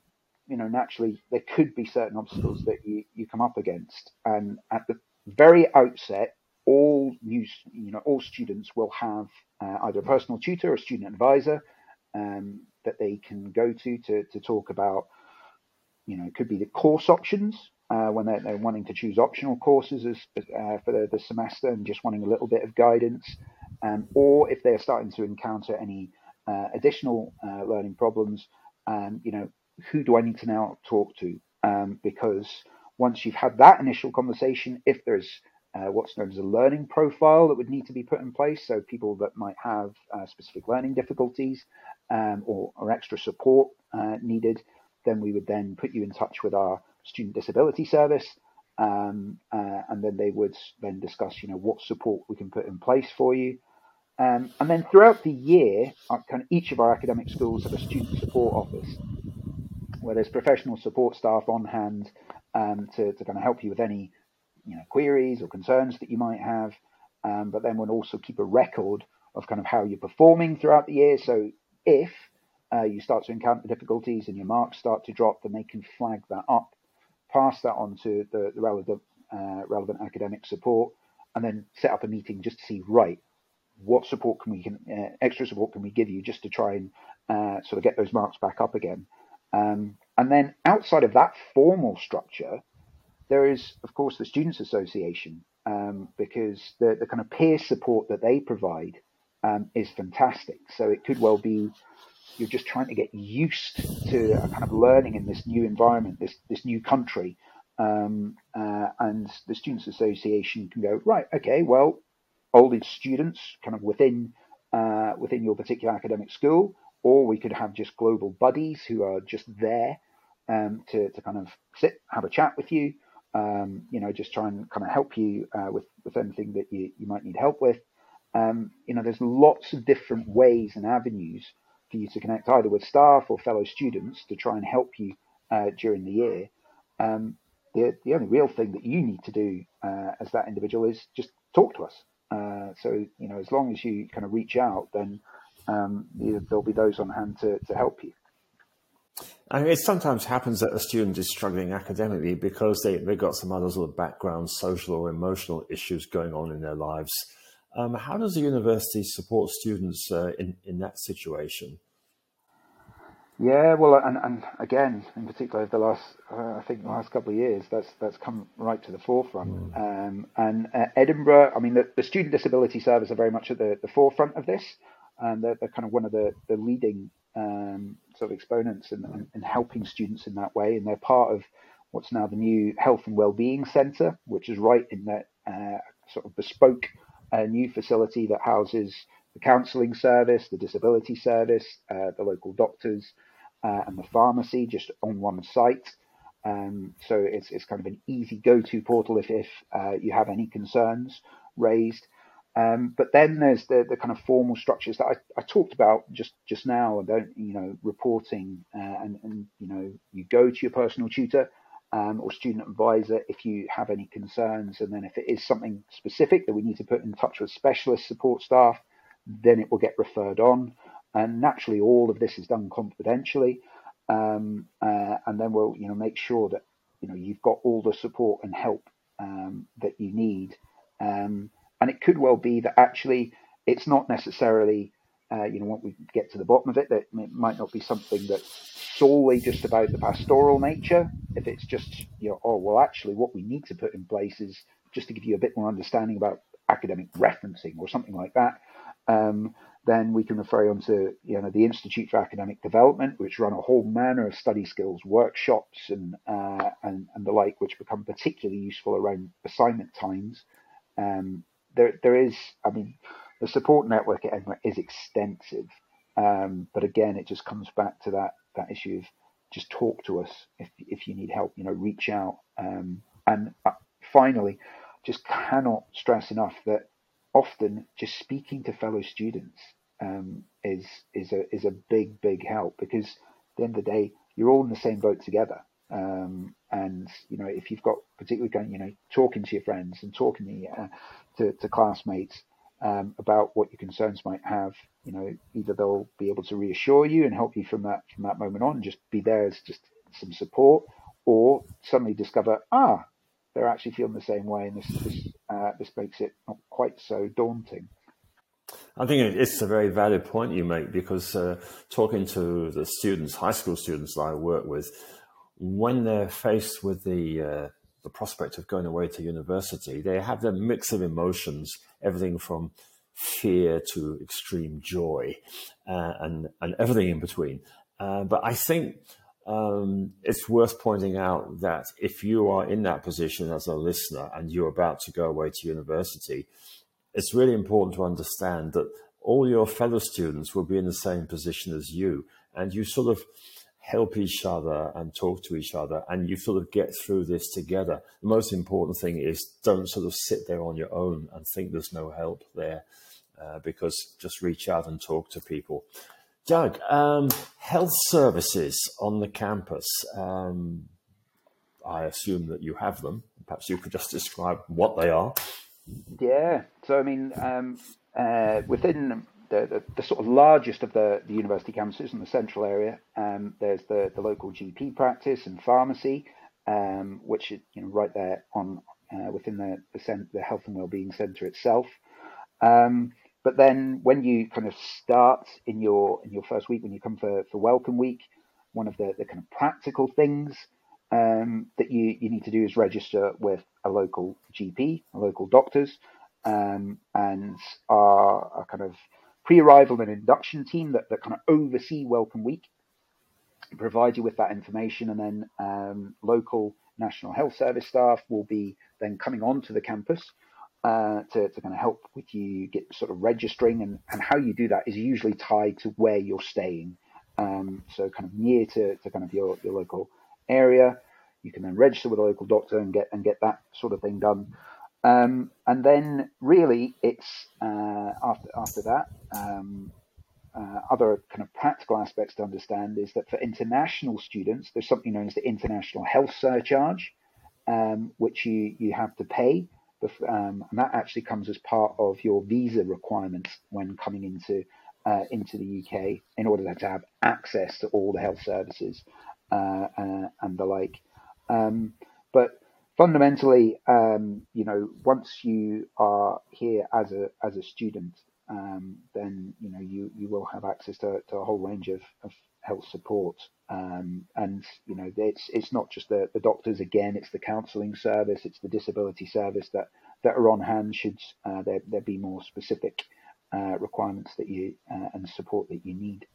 you know, naturally, there could be certain obstacles that you, you come up against. And at the very outset, all new, you know, all students will have uh, either a personal tutor or a student advisor um, that they can go to, to to talk about, you know, it could be the course options uh, when they're, they're wanting to choose optional courses as, uh, for the, the semester and just wanting a little bit of guidance, um, or if they're starting to encounter any uh, additional uh, learning problems, um, you know, who do I need to now talk to? Um, because once you've had that initial conversation, if there's Uh, what's known as a learning profile that would need to be put in place. So people that might have uh, specific learning difficulties um, or, or extra support uh, needed, then we would then put you in touch with our student disability service. Um, uh, and then they would then discuss, you know, what support we can put in place for you. Um, and then throughout the year, our, kind of each of our academic schools have a student support office where there's professional support staff on hand um, to, to kind of help you with any you know, queries or concerns that you might have, um, but then we'll also keep a record of kind of how you're performing throughout the year. So if uh, you start to encounter difficulties and your marks start to drop, then they can flag that up, pass that on to the, the relevant, uh, relevant academic support, and then set up a meeting just to see, right, what support can we, can, uh, extra support can we give you just to try and uh, sort of get those marks back up again. Um, and then outside of that formal structure, there is, of course, the Students' Association, um, because the, the kind of peer support that they provide um, is fantastic. So it could well be you're just trying to get used to a kind of learning in this new environment, this this new country. Um, uh, and the Students' Association can go, right, okay, well, older students kind of within uh, within your particular academic school, or we could have just global buddies who are just there um, to, to kind of sit, have a chat with you. Um, you know, just try and kind of help you uh, with, with anything that you, you might need help with. Um, you know, there's lots of different ways and avenues for you to connect either with staff or fellow students to try and help you uh, during the year. Um, the, the only real thing that you need to do uh, as that individual is just talk to us. Uh, so, you know, as long as you kind of reach out, then um, you, there'll be those on hand to, to help you. I mean, it sometimes happens that a student is struggling academically because they, they've got some other sort of background, social or emotional issues going on in their lives. Um, how does the university support students uh, in, in that situation? Yeah, well, and, and again, in particular, over the last, uh, I think, the last couple of years, that's that's come right to the forefront. Mm. Um, and uh, Edinburgh, I mean, the, the Student Disability Service are very much at the, the forefront of this. And they're, they're kind of one of the, the leading um, sort of exponents in, in, in helping students in that way. And they're part of what's now the new Health and Wellbeing Centre, which is right in that uh, sort of bespoke uh, new facility that houses the counselling service, the disability service, uh, the local doctors uh, and the pharmacy just on one site. Um, so it's, it's kind of an easy go-to portal if, if uh, you have any concerns raised. Um, but then there's the, the kind of formal structures that I, I talked about just, just now, about, you know, reporting uh, and, and, you know, you go to your personal tutor um, or student advisor if you have any concerns. And then if it is something specific that we need to put in touch with specialist support staff, then it will get referred on. And naturally, all of this is done confidentially. Um, uh, and then we'll, you know, make sure that, you know, you've got all the support and help um, that you need. Um, And it could well be that actually it's not necessarily, uh, you know, when we get to the bottom of it, that it might not be something that's solely just about the pastoral nature. If it's just, you know, oh, well, actually what we need to put in place is just to give you a bit more understanding about academic referencing or something like that. Um, then we can refer you on to, you know, the Institute for Academic Development, which run a whole manner of study skills workshops and uh, and, and the like, which become particularly useful around assignment times. Um, There, there is, I mean, the support network at Edinburgh is extensive, um, but again, it just comes back to that that issue of just talk to us if if you need help, you know, reach out. Um, and finally, just cannot stress enough that often just speaking to fellow students um, is is a is a big big help, because at the end of the day, you're all in the same boat together. Um, and, you know, if you've got particularly going, you know, talking to your friends and talking to your, uh, To, to classmates um, about what your concerns might have, you know, either they'll be able to reassure you and help you from that from that moment on, just be there as just some support, or suddenly discover, ah, they're actually feeling the same way, and this this, uh, this makes it not quite so daunting. I think it's a very valid point you make, because uh, talking to the students, high school students that I work with, when they're faced with the uh, the prospect of going away to university, they have a mix of emotions, everything from fear to extreme joy, uh, and, and everything in between. Uh, but I think um, it's worth pointing out that if you are in that position as a listener and you're about to go away to university, it's really important to understand that all your fellow students will be in the same position as you, and you sort of help each other and talk to each other, and you sort of get through this together. The most important thing is don't sort of sit there on your own and think there's no help there, uh, because just reach out and talk to people. Doug, um, health services on the campus. Um, I assume that you have them. Perhaps you could just describe what they are. Yeah. So, I mean, um, uh, within The, the, the sort of largest of the, the university campuses in the central area, um, there's the, the local G P practice and pharmacy, um, which is, you know, right there on uh, within the the, cent- the health and wellbeing centre itself. Um, but then when you kind of start in your in your first week, when you come for, for welcome week, one of the, the kind of practical things um, that you, you need to do is register with a local G P, a local doctors, um, and are, are kind of pre-arrival and induction team that, that kind of oversee Welcome Week, provide you with that information, and then um, local National Health Service staff will be then coming onto the campus uh, to, to kind of help with you get sort of registering, and, and how you do that is usually tied to where you're staying. Um, so kind of near to, to kind of your, your local area, you can then register with a local doctor and get and get that sort of thing done. Um, and then really it's uh, after after that, um, uh, other kind of practical aspects to understand is that for international students, there's something known as the international health surcharge, um, which you, you have to pay. Before, um, and that actually comes as part of your visa requirements when coming into uh, into the U K in order to have access to all the health services uh, uh, and the like. Um, but Fundamentally, um, you know, once you are here as a as a student, um, then, you know, you, you will have access to, to a whole range of, of health support. Um, and, you know, it's it's not just the, the doctors, again, it's the counselling service, it's the disability service that, that are on hand should uh, there, there be more specific uh, requirements that you uh, and support that you need.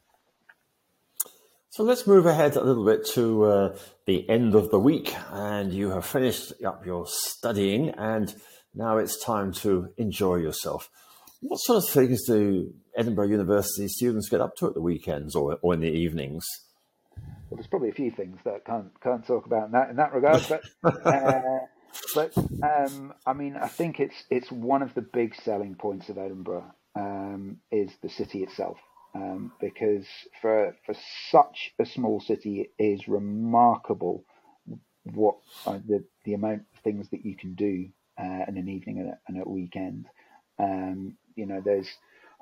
So let's move ahead a little bit to uh, the end of the week, and you have finished up your studying, and now it's time to enjoy yourself. What sort of things do Edinburgh University students get up to at the weekends or, or in the evenings? Well, there's probably a few things that I can't can't talk about in that in that regard, but uh, but um, I mean, I think it's it's one of the big selling points of Edinburgh um, is the city itself, um, because for for such a small city, it is remarkable what uh, the the amount of things that you can do uh, in an evening and a, and a weekend. Um, you know, there's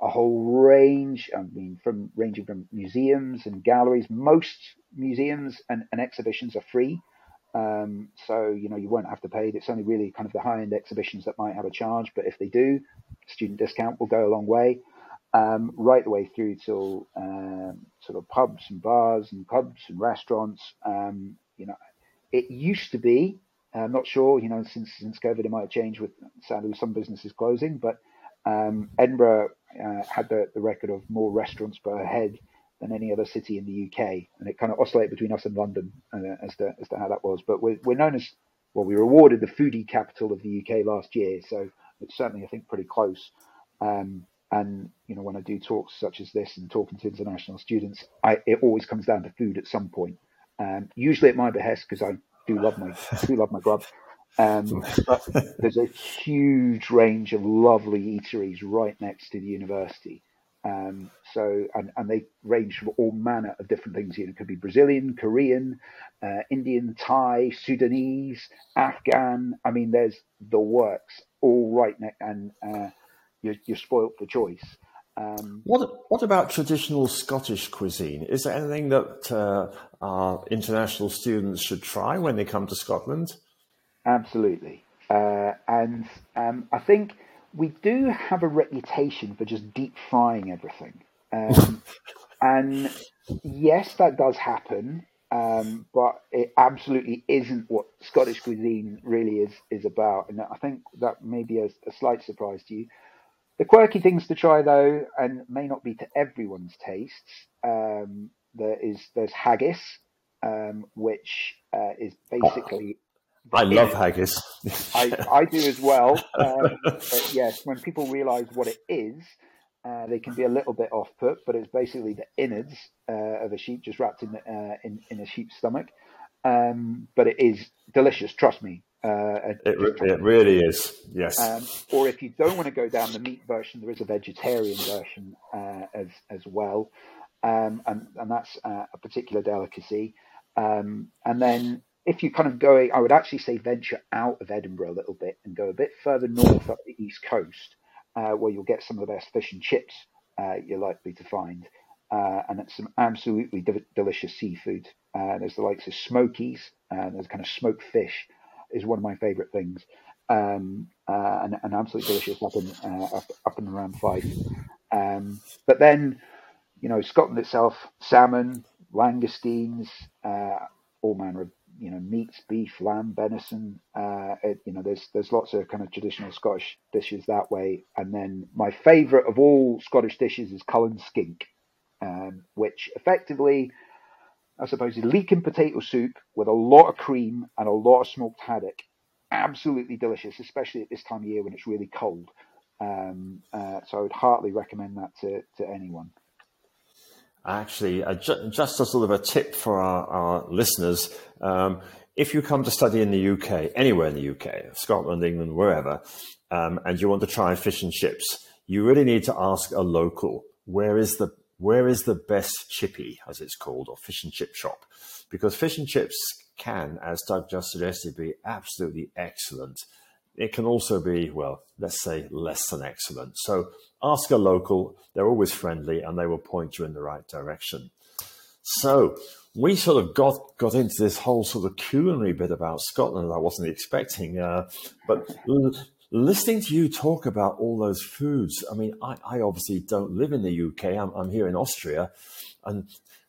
a whole range, I mean, from ranging from museums and galleries. Most museums and, and exhibitions are free. Um, so, you know, you won't have to pay. It's only really kind of the high-end exhibitions that might have a charge. But if they do, student discount will go a long way, um, right the way through till um, sort of pubs and bars and clubs and restaurants. Um, you know, it used to be, I'm not sure, you know, since since COVID, it might have changed with, sadly, some businesses closing, but um, Edinburgh Uh, had the, the record of more restaurants per head than any other city in the U K, and it kind of oscillated between us and London uh, as to as to how that was. But we're, we're known as, well, we were awarded the foodie capital of the U K last year, so it's certainly, I think, pretty close. Um, and you know, when I do talks such as this and talking to international students, I, it always comes down to food at some point. Um, usually at my behest, because I do love my do love my grub. Um, but there's a huge range of lovely eateries right next to the university. Um, so, and, and they range from all manner of different things. You know, it could be Brazilian, Korean, uh, Indian, Thai, Sudanese, Afghan. I mean, there's the works all right next, and uh, you're, you're spoilt for choice. Um, what what about traditional Scottish cuisine? Is there anything that uh, our international students should try when they come to Scotland? Absolutely. Uh, and um, I think we do have a reputation for just deep frying everything. Um, and yes, that does happen, um, but it absolutely isn't what Scottish cuisine really is, is about. And I think that may be a, a slight surprise to you. The quirky things to try, though, and may not be to everyone's tastes, um, there is, there's haggis, um, which uh, is basically... I love haggis. I, I do as well. Um, but yes, when people realise what it is, uh, they can be a little bit off-put, but it's basically the innards uh, of a sheep just wrapped in, uh, in in a sheep's stomach. Um, but it is delicious, trust me. Uh, it, re- it really is, yes. Um, or if you don't want to go down the meat version, there is a vegetarian version uh, as as well. Um, and, and that's uh, a particular delicacy. Um, and then... If you kind of go, I would actually say venture out of Edinburgh a little bit and go a bit further north up the East Coast, uh, where you'll get some of the best fish and chips uh, you're likely to find. Uh, and it's some absolutely de- delicious seafood. Uh, there's the likes of smokies, uh, there's kind of smoked fish is one of my favourite things. Um, uh, and, and absolutely delicious up, in, uh, up, up and around Fife. Um, but then, you know, Scotland itself, salmon, langoustines, uh, all manner of, you know, meats, beef, lamb, venison, uh, it, you know, there's there's lots of kind of traditional Scottish dishes that way. And then my favourite of all Scottish dishes is Cullen skink, um, which effectively, I suppose, is leek and potato soup with a lot of cream and a lot of smoked haddock. Absolutely delicious, especially at this time of year when it's really cold. Um, uh, so I would heartily recommend that to, to anyone. Actually, uh, ju- just a sort of a tip for our, our listeners, um, if you come to study in the U K, anywhere in the U K, Scotland, England, wherever, um, and you want to try fish and chips, you really need to ask a local, where is the where is the best chippy, as it's called, or fish and chip shop? Because fish and chips can, as Doug just suggested, be absolutely excellent. It can also be, well, let's say less than excellent. So ask a local, they're always friendly and they will point you in the right direction. So we sort of got, got into this whole sort of culinary bit about Scotland I wasn't expecting, uh, but l- listening to you talk about all those foods, I mean, I, I obviously don't live in the U K, I'm, I'm here in Austria and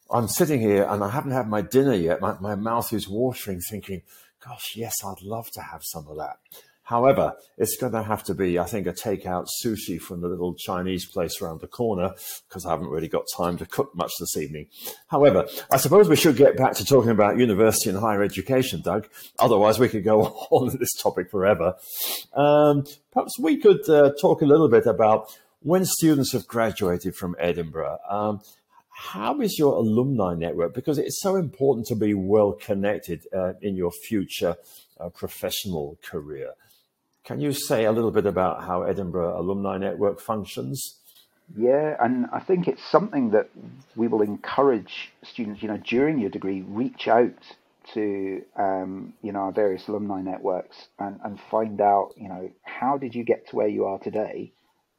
I'm sitting here and I haven't had my dinner yet. My, my mouth is watering thinking, gosh, yes, I'd love to have some of that. However, it's going to have to be, I think, a takeout sushi from the little Chinese place around the corner, because I haven't really got time to cook much this evening. However, I suppose we should get back to talking about university and higher education, Doug. Otherwise, we could go on with this topic forever. Um, perhaps we could uh, talk a little bit about when students have graduated from Edinburgh. Um, how is your alumni network? Because it's so important to be well connected uh, in your future uh, professional career. Can you say a little bit about how Edinburgh Alumni Network functions? Yeah, and I think it's something that we will encourage students, you know, during your degree, reach out to, um, you know, our various alumni networks and, and find out, you know, how did you get to where you are today,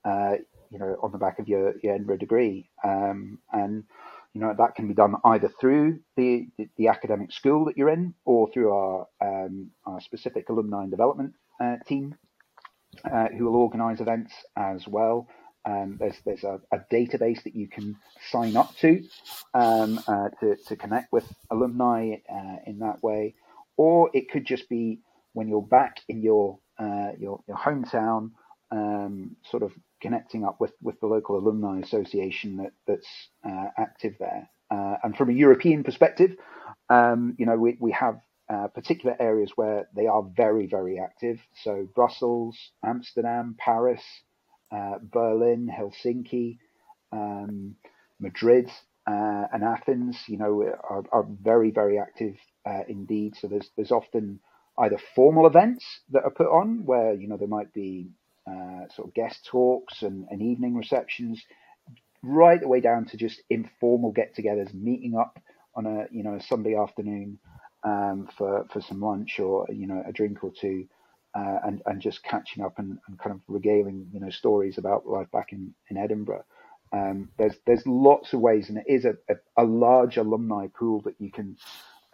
uh, you know, on the back of your, your Edinburgh degree. Um, and, you know, that can be done either through the, the, the academic school that you're in or through our, um, our specific alumni and development uh, team uh, who will organise events as well. Um, there's there's a, a database that you can sign up to um, uh, to, to connect with alumni uh, in that way. Or it could just be when you're back in your uh, your, your hometown, um, sort of connecting up with, with the local alumni association that, that's uh, active there. Uh, and from a European perspective, um, you know, we, we have uh, particular areas where they are very, very active. So Brussels, Amsterdam, Paris, Uh, Berlin, Helsinki, um, Madrid, uh, and Athens, you know, are, are very, very active uh, indeed. So there's there's often either formal events that are put on where, you know, there might be uh, sort of guest talks and, and evening receptions, right the way down to just informal get-togethers, meeting up on a, you know, a Sunday afternoon um, for, for some lunch or, you know, a drink or two. Uh, and, and just catching up and, and kind of regaling, you know, stories about life back in, in Edinburgh. Um, there's there's lots of ways, and it is a, a, a large alumni pool that you can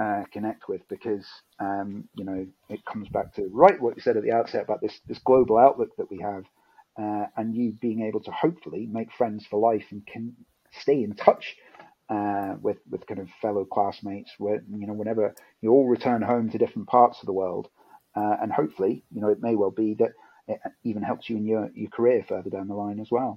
uh, connect with because, um, you know, it comes back to right what you said at the outset about this, this global outlook that we have uh, and you being able to hopefully make friends for life and can stay in touch uh, with, with kind of fellow classmates where, you know, whenever you all return home to different parts of the world. Uh, and hopefully, you know, it may well be that it even helps you in your, your career further down the line as well.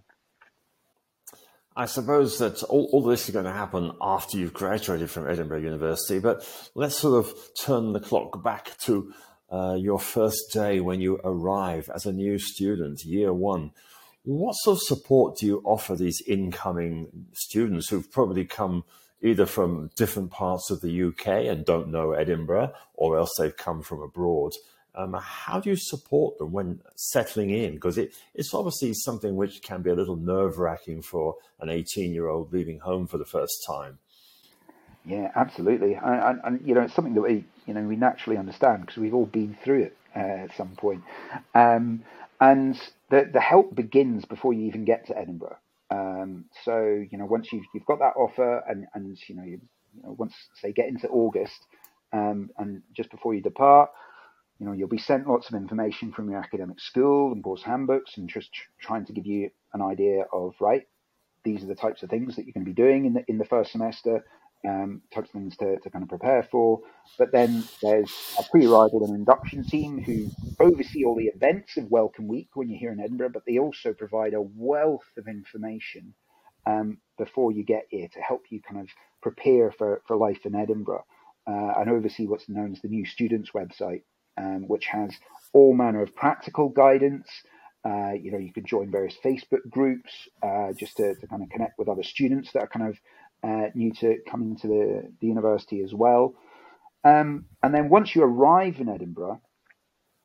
I suppose that all, all this is going to happen after you've graduated from Edinburgh University, but let's sort of turn the clock back to uh, your first day when you arrive as a new student, year one. What sort of support do you offer these incoming students who've probably come either from different parts of the U K and don't know Edinburgh, or else they've come from abroad? Um, how do you support them when settling in? Because it, it's obviously something which can be a little nerve-wracking for an eighteen-year-old leaving home for the first time. Yeah, absolutely. And, and you know, it's something that we, you know, we naturally understand because we've all been through it uh, at some point. Um, and the, the help begins before you even get to Edinburgh. Um, so, you know, once you've, you've got that offer and, and you know, you, you know, once, say, get into August um, and just before you depart, you know, you'll be sent lots of information from your academic school and course handbooks and just tr- trying to give you an idea of, right, these are the types of things that you're going to be doing in the, in the first semester, um, types of things to, to kind of prepare for. But then there's a pre-arrival and induction team who oversee all the events of Welcome Week when you're here in Edinburgh, but they also provide a wealth of information um, before you get here to help you kind of prepare for, for life in Edinburgh uh, and oversee what's known as the New Students website, um, which has all manner of practical guidance. Uh, you know, you can join various Facebook groups uh, just to, to kind of connect with other students that are kind of uh, new to coming to the, the university as well. Um, and then once you arrive in Edinburgh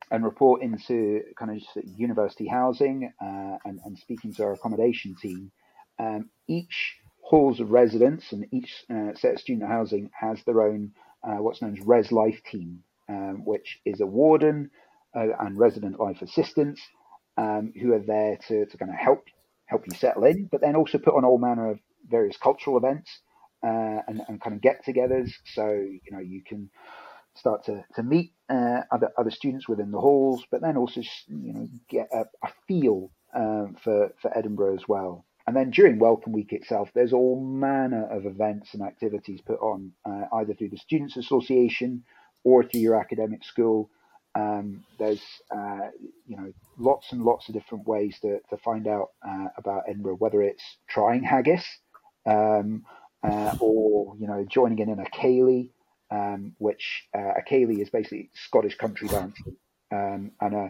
and report into kind of university housing uh, and, and speaking to our accommodation team, um, each halls of residence and each uh, set of student housing has their own uh, what's known as Res Life team, um, which is a warden uh, and resident life assistants um, who are there to, to kind of help help you settle in, but then also put on all manner of various cultural events Uh, and, and kind of get-togethers, so you know you can start to to meet uh, other other students within the halls, but then also you know get a, a feel um, for for Edinburgh as well. And then during Welcome Week itself, there's all manner of events and activities put on uh, either through the Students' Association or through your academic school. Um, there's uh, you know lots and lots of different ways to to find out uh, about Edinburgh, whether it's trying haggis. Um, Uh, or, you know, joining in in a ceilidh, um, which uh, a ceilidh is basically Scottish country dance, um, and a,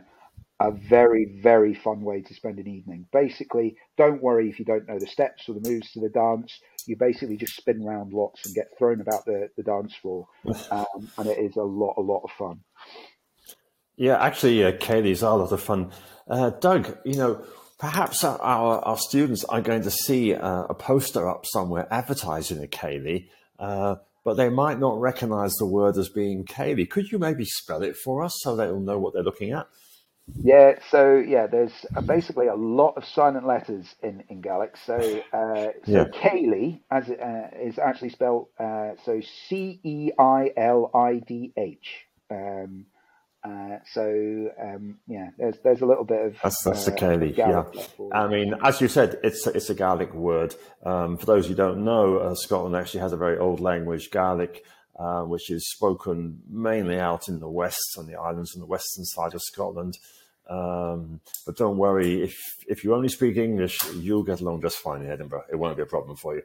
a very, very fun way to spend an evening. Basically, don't worry if you don't know the steps or the moves to the dance. you basically just spin round lots and get thrown about the, the dance floor. Um, and it is a lot, a lot of fun. Yeah, actually, uh, Kayleigh, is a lot of fun. Uh, Doug, you know, perhaps our, our students are going to see uh, a poster up somewhere advertising a Kayleigh, uh, but they might not recognize the word as being Kayleigh. Could you maybe spell it for us so they'll know what they're looking at? Yeah, so yeah, there's basically a lot of silent letters in, in Gaelic. So, uh, so yeah. Kayleigh as it, uh, is actually spelled uh, so C E I L I D H. Um, uh, so um, yeah, there's there's a little bit of that's, that's uh, the Kayleigh. Yeah, I mean, as you said, it's it's a Gaelic word. Um, for those who don't know, uh, Scotland actually has a very old language, Gaelic. Uh, which is spoken mainly out in the west and the islands on the western side of Scotland. Um, but don't worry, if if you only speak English, you'll get along just fine in Edinburgh. It won't be a problem for you.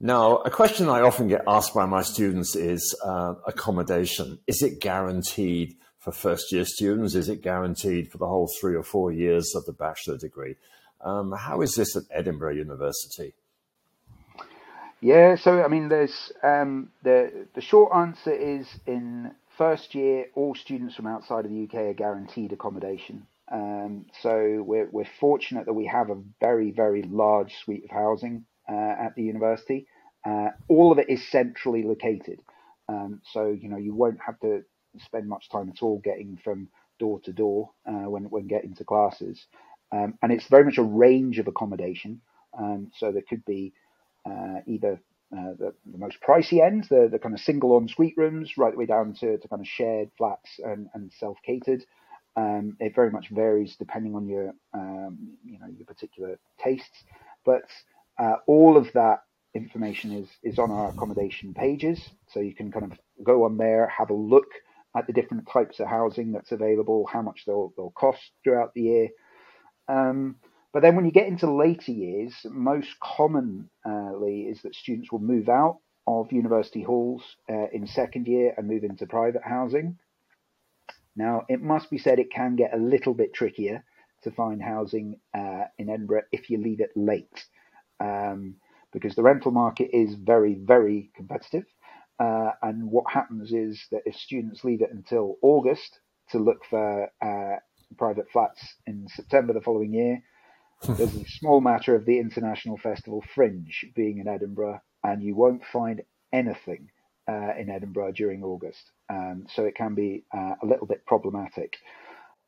Now, a question I often get asked by my students is uh, accommodation. Is it guaranteed for first-year students? Is it guaranteed for the whole three or four years of the bachelor degree? Um, how is this at Edinburgh University? Yeah, so I mean, there's um, the the short answer is in first year, all students from outside of the U K are guaranteed accommodation. Um, so we're we're fortunate that we have a very very large suite of housing uh, at the university. Uh, all of it is centrally located, um, so you know you won't have to spend much time at all getting from door to door uh, when when getting to classes. Um, and it's very much a range of accommodation. Um, so there could be uh, either uh, the, the most pricey end, the, the kind of single en-suite rooms, right the way down to, to kind of shared flats and, and self-catered. Um, it very much varies depending on your, um, you know, your particular tastes. But uh, all of that information is is on our accommodation pages. So you can kind of go on there, have a look at the different types of housing that's available, how much they'll they'll cost throughout the year. Um, but then when you get into later years, most commonly is that students will move out of university halls uh, in second year and move into private housing. Now, it must be said it can get a little bit trickier to find housing uh, in Edinburgh if you leave it late, um, because the rental market is very, very competitive. Uh, and what happens is that if students leave it until August to look for uh private flats in September the following year, there's a small matter of the International Festival Fringe being in Edinburgh, and you won't find anything uh, in Edinburgh during August. Um, so it can be uh, a little bit problematic.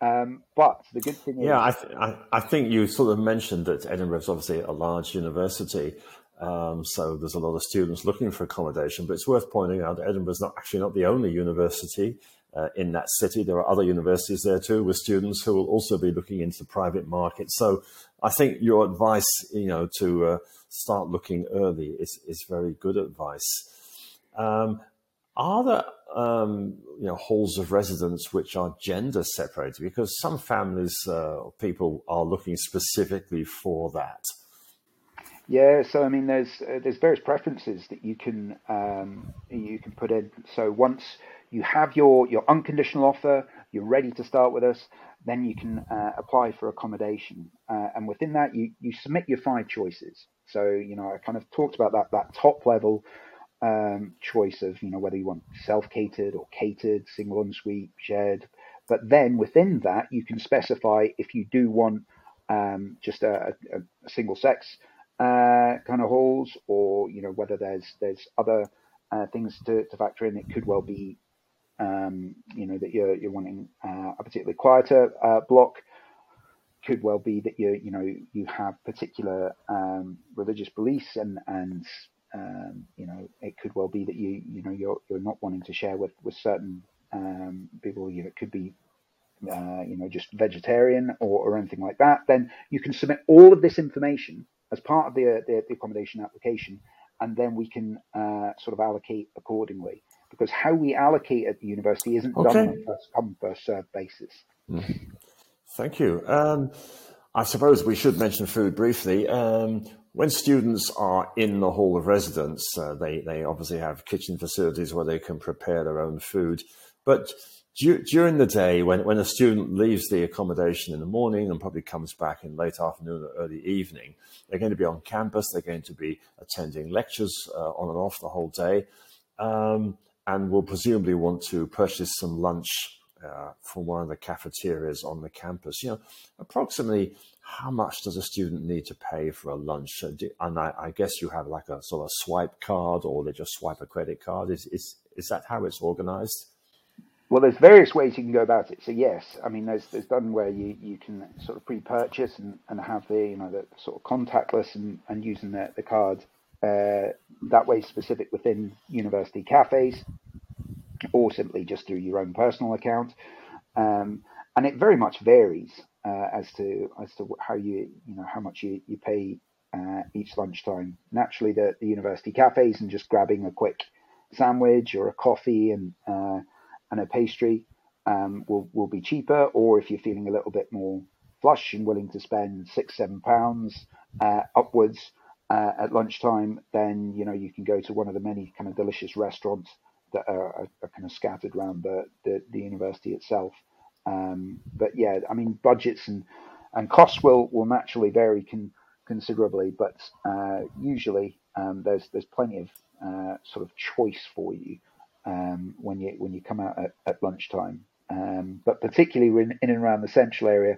Um, but the good thing is... Yeah, I, th- I, I think you sort of mentioned that Edinburgh is obviously a large university, um, so there's a lot of students looking for accommodation, but it's worth pointing out that Edinburgh is not actually not the only university Uh, in that city. There are other universities there too with students who will also be looking into the private market. So I think your advice, you know, to uh, start looking early is, is very good advice. Um, are there, um, you know, halls of residence which are gender separated? Because some families uh, or people are looking specifically for that. Yeah, so I mean, there's uh, there's various preferences that you can um, you can put in. So once you have your your unconditional offer, you're ready to start with us, then you can uh, apply for accommodation, uh, and within that, you you submit your five choices. So you know, I kind of talked about that that top level um, choice of you know whether you want self-catered or catered, single en-suite, shared. But then within that, you can specify if you do want um, just a, a, a single sex uh kind of halls, or you know whether there's there's other uh, things to, to factor in. It could well be um you know that you're you're wanting uh, a particularly quieter uh, block. Could well be that you you know you have particular um religious beliefs, and and um you know it could well be that you you know you're you're not wanting to share with with certain um people. You know, it could be uh you know just vegetarian or, or anything like that. Then you can submit all of this information as part of the, the, the accommodation application, and then we can uh, sort of allocate accordingly, because how we allocate at the university isn't okay. done on a first-come, first-served basis. Mm. Thank you. Um, I suppose we should mention food briefly. Um, when students are in the Hall of Residence, uh, they, they obviously have kitchen facilities where they can prepare their own food. But du during the day, when, when a student leaves the accommodation in the morning and probably comes back in late afternoon or early evening, they're going to be on campus, they're going to be attending lectures uh, on and off the whole day, um, and will presumably want to purchase some lunch uh, from one of the cafeterias on the campus. You know, approximately how much does a student need to pay for a lunch? And I, I guess you have like a sort of swipe card, or they just swipe a credit card. Is, is, is that how it's organized? Well, there's various ways you can go about it. So yes, I mean, there's, there's done where you, you can sort of pre-purchase and, and have the, you know, the sort of contactless and, and using the, the card uh, that way specific within university cafes, or simply just through your own personal account. Um, and it very much varies uh, as to as to how you you know how much you you pay uh, each lunchtime. Naturally, the, the university cafes and just grabbing a quick sandwich or a coffee and uh, and a pastry um, will will be cheaper. Or if you're feeling a little bit more flush and willing to spend six seven pounds uh, upwards uh, at lunchtime, then you know you can go to one of the many kind of delicious restaurants that are, are, are kind of scattered around the, the, the university itself. Um, but yeah, I mean, budgets and, and costs will, will naturally vary con, considerably, but uh, usually um, there's there's plenty of uh, sort of choice for you um, when you when you come out at, at lunchtime. Um, but particularly in, in and around the central area,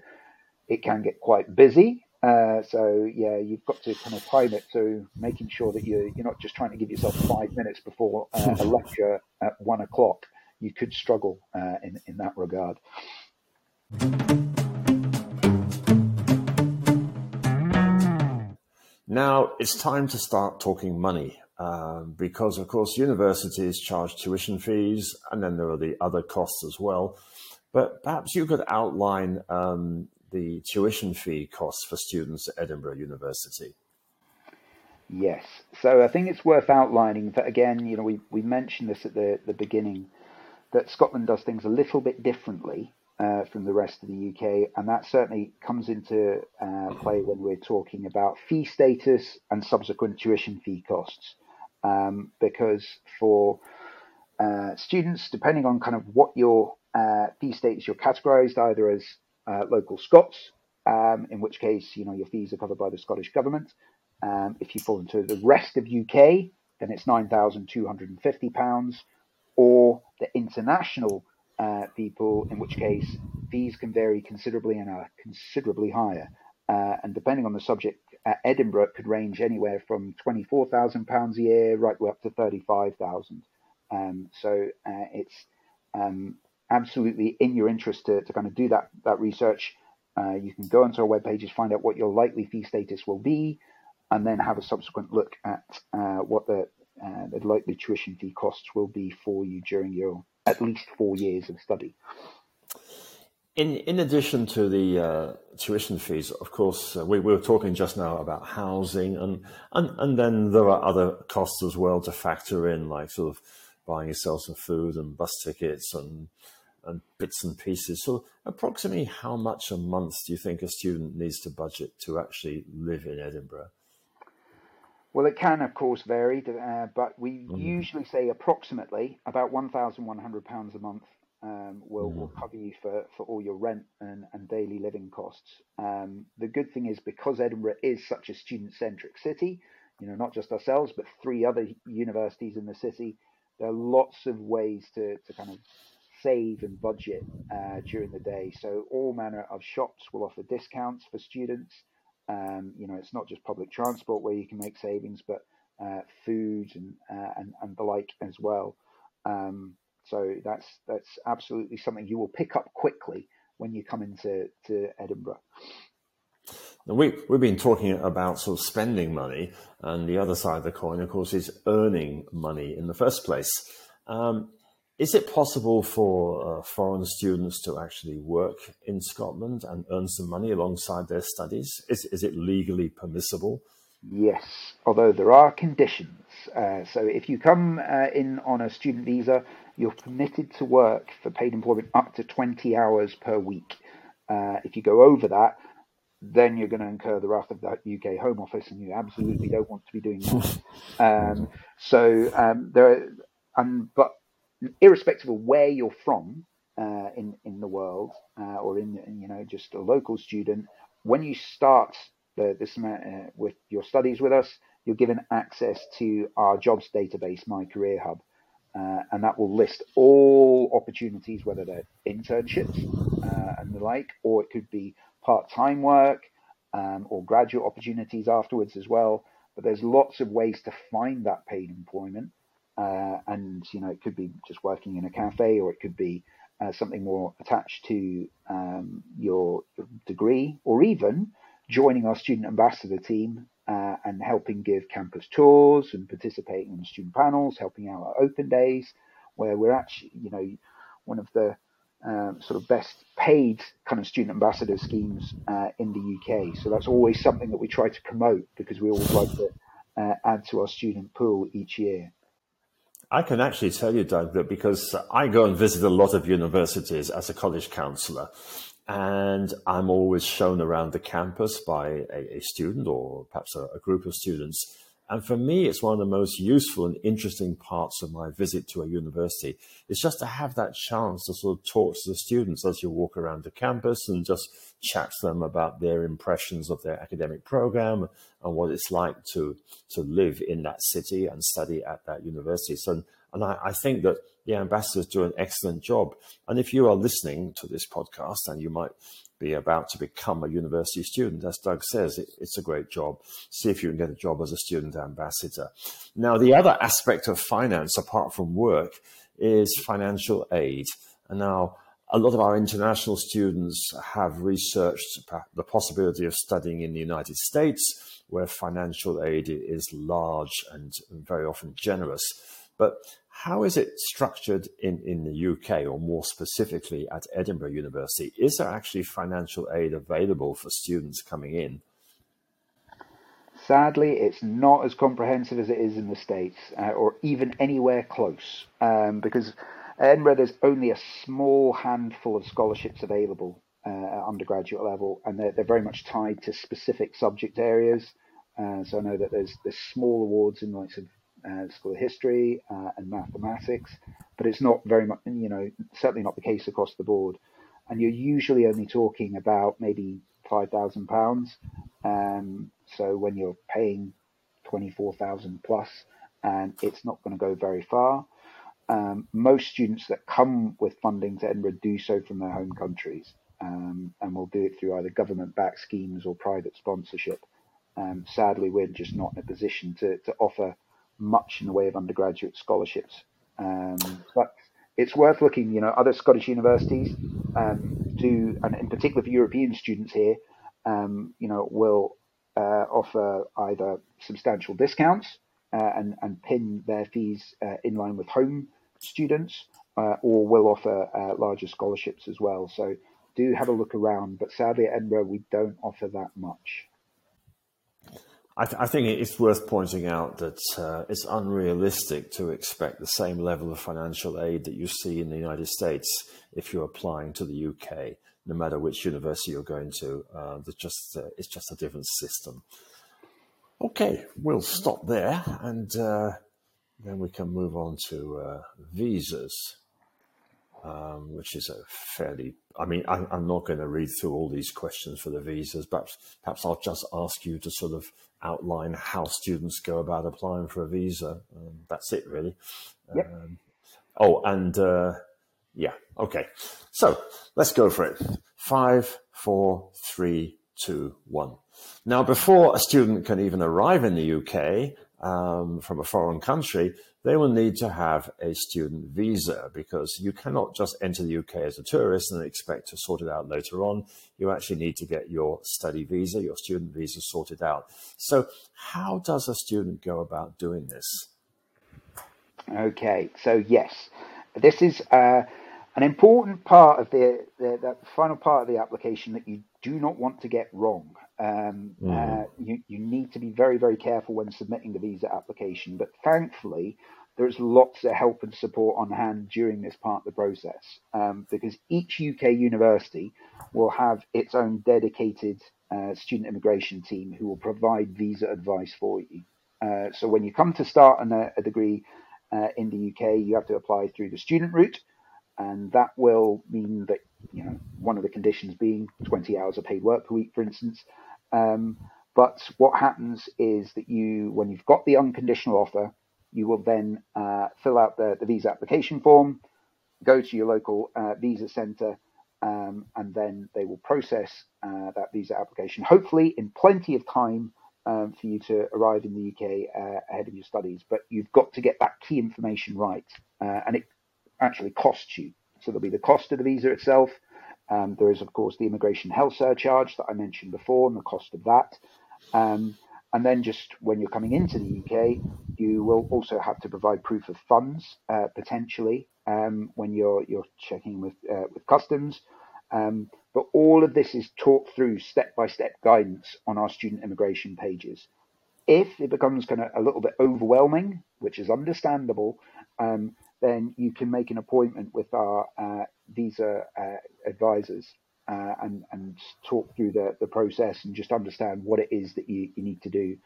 it can get quite busy. Uh, so yeah, you've got to kind of time it to making sure that you you're not just trying to give yourself five minutes before uh, a lecture at one o'clock. You could struggle uh, in in that regard. Now it's time to start talking money, um, because of course universities charge tuition fees, and then there are the other costs as well. But perhaps you could outline Um, the tuition fee costs for students at Edinburgh University. Yes, so I think it's worth outlining that again, you know, we, we mentioned this at the, the beginning, that Scotland does things a little bit differently uh, from the rest of the U K, and that certainly comes into uh, play when we're talking about fee status and subsequent tuition fee costs, um, because for uh, students, depending on kind of what your uh, fee status, you're categorised either as Uh, local Scots, um, in which case, you know, your fees are covered by the Scottish government. Um, if you fall into the rest of U K, then it's nine thousand two hundred and fifty pounds, or the international uh, people, in which case fees can vary considerably and are considerably higher. Uh, and depending on the subject, uh, Edinburgh could range anywhere from twenty-four thousand pounds a year right way up to thirty-five thousand pounds. Um, so uh, it's um, absolutely in your interest to, to kind of do that that research. Uh, you can go onto our web pages, find out what your likely fee status will be, and then have a subsequent look at uh, what the, uh, the likely tuition fee costs will be for you during your at least four years of study. In in addition to the uh, tuition fees, of course, uh, we, we were talking just now about housing, and, and and then there are other costs as well to factor in, like sort of buying yourself some food and bus tickets and and bits and pieces. So approximately how much a month do you think a student needs to budget to actually live in Edinburgh? Well, it can, of course, vary, uh, but we mm. usually say approximately about eleven hundred pounds a month um, will, mm. will cover you for, for all your rent and, and daily living costs. Um, the good thing is, because Edinburgh is such a student-centric city, you know, not just ourselves, but three other universities in the city, there are lots of ways to, to kind of save and budget uh, during the day. So all manner of shops will offer discounts for students. Um, you know, it's not just public transport where you can make savings, but uh, food and, uh, and and the like as well. Um, so that's that's absolutely something you will pick up quickly when you come into to Edinburgh. We, we've been talking about sort of spending money, and the other side of the coin, of course, is earning money in the first place. Um, is it possible for uh, foreign students to actually work in Scotland and earn some money alongside their studies? Is, is it legally permissible? Yes, although there are conditions. Uh, so if you come uh, in on a student visa, you're permitted to work for paid employment up to twenty hours per week. Uh, if you go over that, then you're going to incur the wrath of that U K Home Office, and you absolutely don't want to be doing that. Um, so um, there, are, and but irrespective of where you're from uh, in, in the world uh, or in, you know, just a local student, when you start the, this uh, with your studies with us, you're given access to our jobs database, My Career Hub. Uh, and that will list all opportunities, whether they're internships uh, and the like, or it could be part-time work um, or graduate opportunities afterwards as well. But there's lots of ways to find that paid employment. Uh, and, you know, it could be just working in a cafe, or it could be uh, something more attached to um, your, your degree, or even joining our student ambassador team Uh, and helping give campus tours and participating in student panels, helping out at open days, where we're actually, you know, one of the uh, sort of best paid kind of student ambassador schemes uh, in the U K. So that's always something that we try to promote, because we always like to uh, add to our student pool each year. I can actually tell you, Doug, that because I go and visit a lot of universities as a college counsellor, and I'm always shown around the campus by a, a student or perhaps a, a group of students. And for me, it's one of the most useful and interesting parts of my visit to a university. It's just to have that chance to sort of talk to the students as you walk around the campus and just chat to them about their impressions of their academic program and what it's like to to live in that city and study at that university. So, and I, I think that the ambassadors do an excellent job. And if you are listening to this podcast and you might be about to become a university student, as Doug says, it, it's a great job. See if you can get a job as a student ambassador. Now, the other aspect of finance, apart from work, is financial aid. And now, a lot of our international students have researched the possibility of studying in the United States, where financial aid is large and very often generous. But how is it structured in, in the U K, or more specifically at Edinburgh University? Is there actually financial aid available for students coming in? Sadly, it's not as comprehensive as it is in the States, uh, or even anywhere close, um, because at Edinburgh there's only a small handful of scholarships available uh, at undergraduate level, and they're, they're very much tied to specific subject areas. Uh, so I know that there's, there's small awards in like some Uh, School of History uh, and Mathematics, but it's not very much, you know, certainly not the case across the board. And you're usually only talking about maybe five thousand pounds. Um, so when you're paying twenty-four thousand plus, and it's not going to go very far. Um, most students that come with funding to Edinburgh do so from their home countries, um, and will do it through either government-backed schemes or private sponsorship. Um, sadly, we're just not in a position to, to offer much in the way of undergraduate scholarships, um, but it's worth looking. You know, other Scottish universities um, do, and in particular for European students here, um, you know, will uh, offer either substantial discounts uh, and and pin their fees uh, in line with home students, uh, or will offer uh, larger scholarships as well. So do have a look around, but sadly at Edinburgh we don't offer that much. I, th- I think it's worth pointing out that uh, it's unrealistic to expect the same level of financial aid that you see in the United States if you're applying to the U K, no matter which university you're going to. Uh, just, uh, it's just a different system. Okay, we'll stop there, and uh, then we can move on to uh, visas, um, which is a fairly... I mean, I'm, I'm not going to read through all these questions for the visas, but perhaps I'll just ask you to sort of outline how students go about applying for a visa. Um, that's it, really. Yep. Um, oh, and uh, yeah, okay. So let's go for it. Five, four, three, two, one. Now, before a student can even arrive in the U K um, from a foreign country, they will need to have a student visa, because you cannot just enter the U K as a tourist and expect to sort it out later on. You actually need to get your study visa, your student visa sorted out. So how does a student go about doing this? Okay, so yes, this is uh, an important part of the, the, the final part of the application that you do not want to get wrong. Um, mm. uh, you, you need to be very, very careful when submitting the visa application. But thankfully, there's lots of help and support on hand during this part of the process, um, because each U K university will have its own dedicated uh, student immigration team who will provide visa advice for you. Uh, so when you come to start on a, a degree uh, in the U K, you have to apply through the student route. And that will mean that, you know, one of the conditions being twenty hours of paid work per week, for instance. Um, but what happens is that you, when you've got the unconditional offer, you will then uh, fill out the, the visa application form, go to your local uh, visa centre, um, and then they will process uh, that visa application, hopefully in plenty of time um, for you to arrive in the U K uh, ahead of your studies. But you've got to get that key information right, uh, and it actually costs you. So there'll be the cost of the visa itself. Um, there is, of course, the immigration health surcharge that I mentioned before and the cost of that. Um, and then just when you're coming into the U K, you will also have to provide proof of funds, uh, potentially, um, when you're you're checking with uh, with customs. Um, but all of this is taught through step-by-step guidance on our student immigration pages. If it becomes kind of a little bit overwhelming, which is understandable, um, then you can make an appointment with our uh, visa uh, advisors uh, and, and talk through the, the process and just understand what it is that you, you need to do.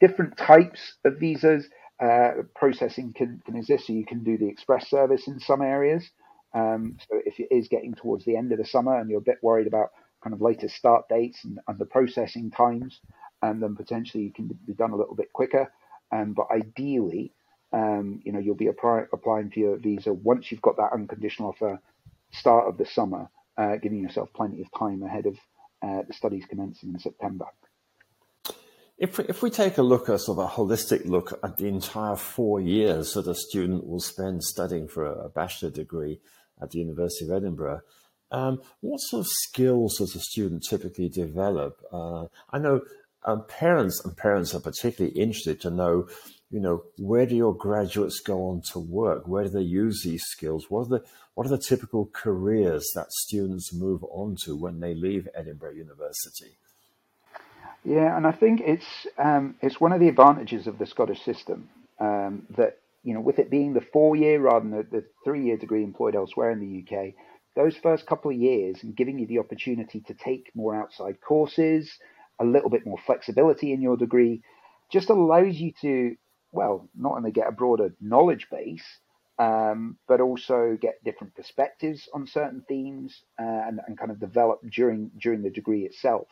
Different types of visas uh, processing can, can exist. So you can do the express service in some areas. Um, so if it is getting towards the end of the summer and you're a bit worried about kind of later start dates and, and the processing times, and then potentially you can be done a little bit quicker. Um, but ideally, Um, you know, you'll be apply, applying for your visa once you've got that unconditional offer, start of the summer, uh, giving yourself plenty of time ahead of uh, the studies commencing in September. If we, if we take a look, a sort of a holistic look at the entire four years that a student will spend studying for a, a bachelor degree at the University of Edinburgh, um, what sort of skills does a student typically develop? Uh, I know um, parents and parents are particularly interested to know, you know, where do your graduates go on to work? Where do they use these skills? What are the what are the typical careers that students move on to when they leave Edinburgh University? Yeah, and I think it's um, it's one of the advantages of the Scottish system um, that, you know, with it being the four-year rather than the, the three-year degree employed elsewhere in the U K, those first couple of years and giving you the opportunity to take more outside courses, a little bit more flexibility in your degree, just allows you to, well, not only get a broader knowledge base, um, but also get different perspectives on certain themes uh, and, and kind of develop during during the degree itself.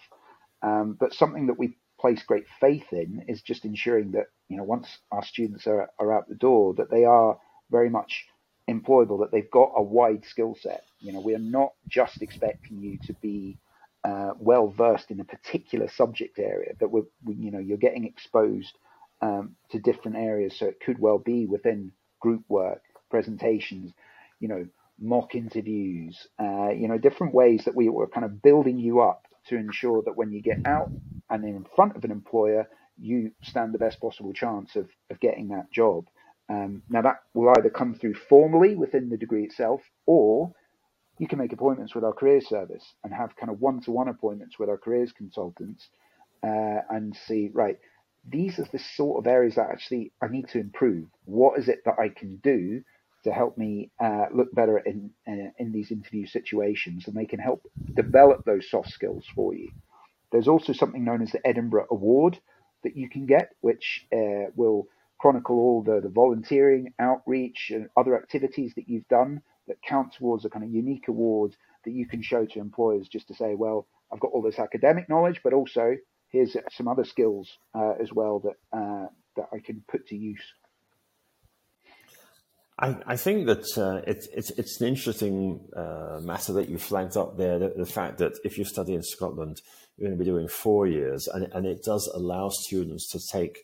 Um, but something that we place great faith in is just ensuring that, you know, once our students are, are out the door, that they are very much employable, that they've got a wide skill set. You know, we are not just expecting you to be uh, well versed in a particular subject area, but we're, we, you know, you're getting exposed Um, to different areas. So it could well be within group work, presentations, you know, mock interviews, uh, you know, different ways that we were kind of building you up to ensure that when you get out and in front of an employer, you stand the best possible chance of, of getting that job. Um, now that will either come through formally within the degree itself, or you can make appointments with our career service and have kind of one-to-one appointments with our careers consultants uh, and see, right, these are the sort of areas that actually I need to improve. What is it that I can do to help me uh, look better in uh, in these interview situations? And they can help develop those soft skills for you. There's also something known as the Edinburgh Award that you can get, which uh, will chronicle all the, the volunteering, outreach, and other activities that you've done that count towards a kind of unique award that you can show to employers just to say, well, I've got all this academic knowledge, but also here's some other skills uh, as well that uh, that I can put to use. I, I think that uh, it's, it's it's an interesting uh, matter that you flagged up there, the, the fact that if you study in Scotland, you're going to be doing four years, and, and it does allow students to take,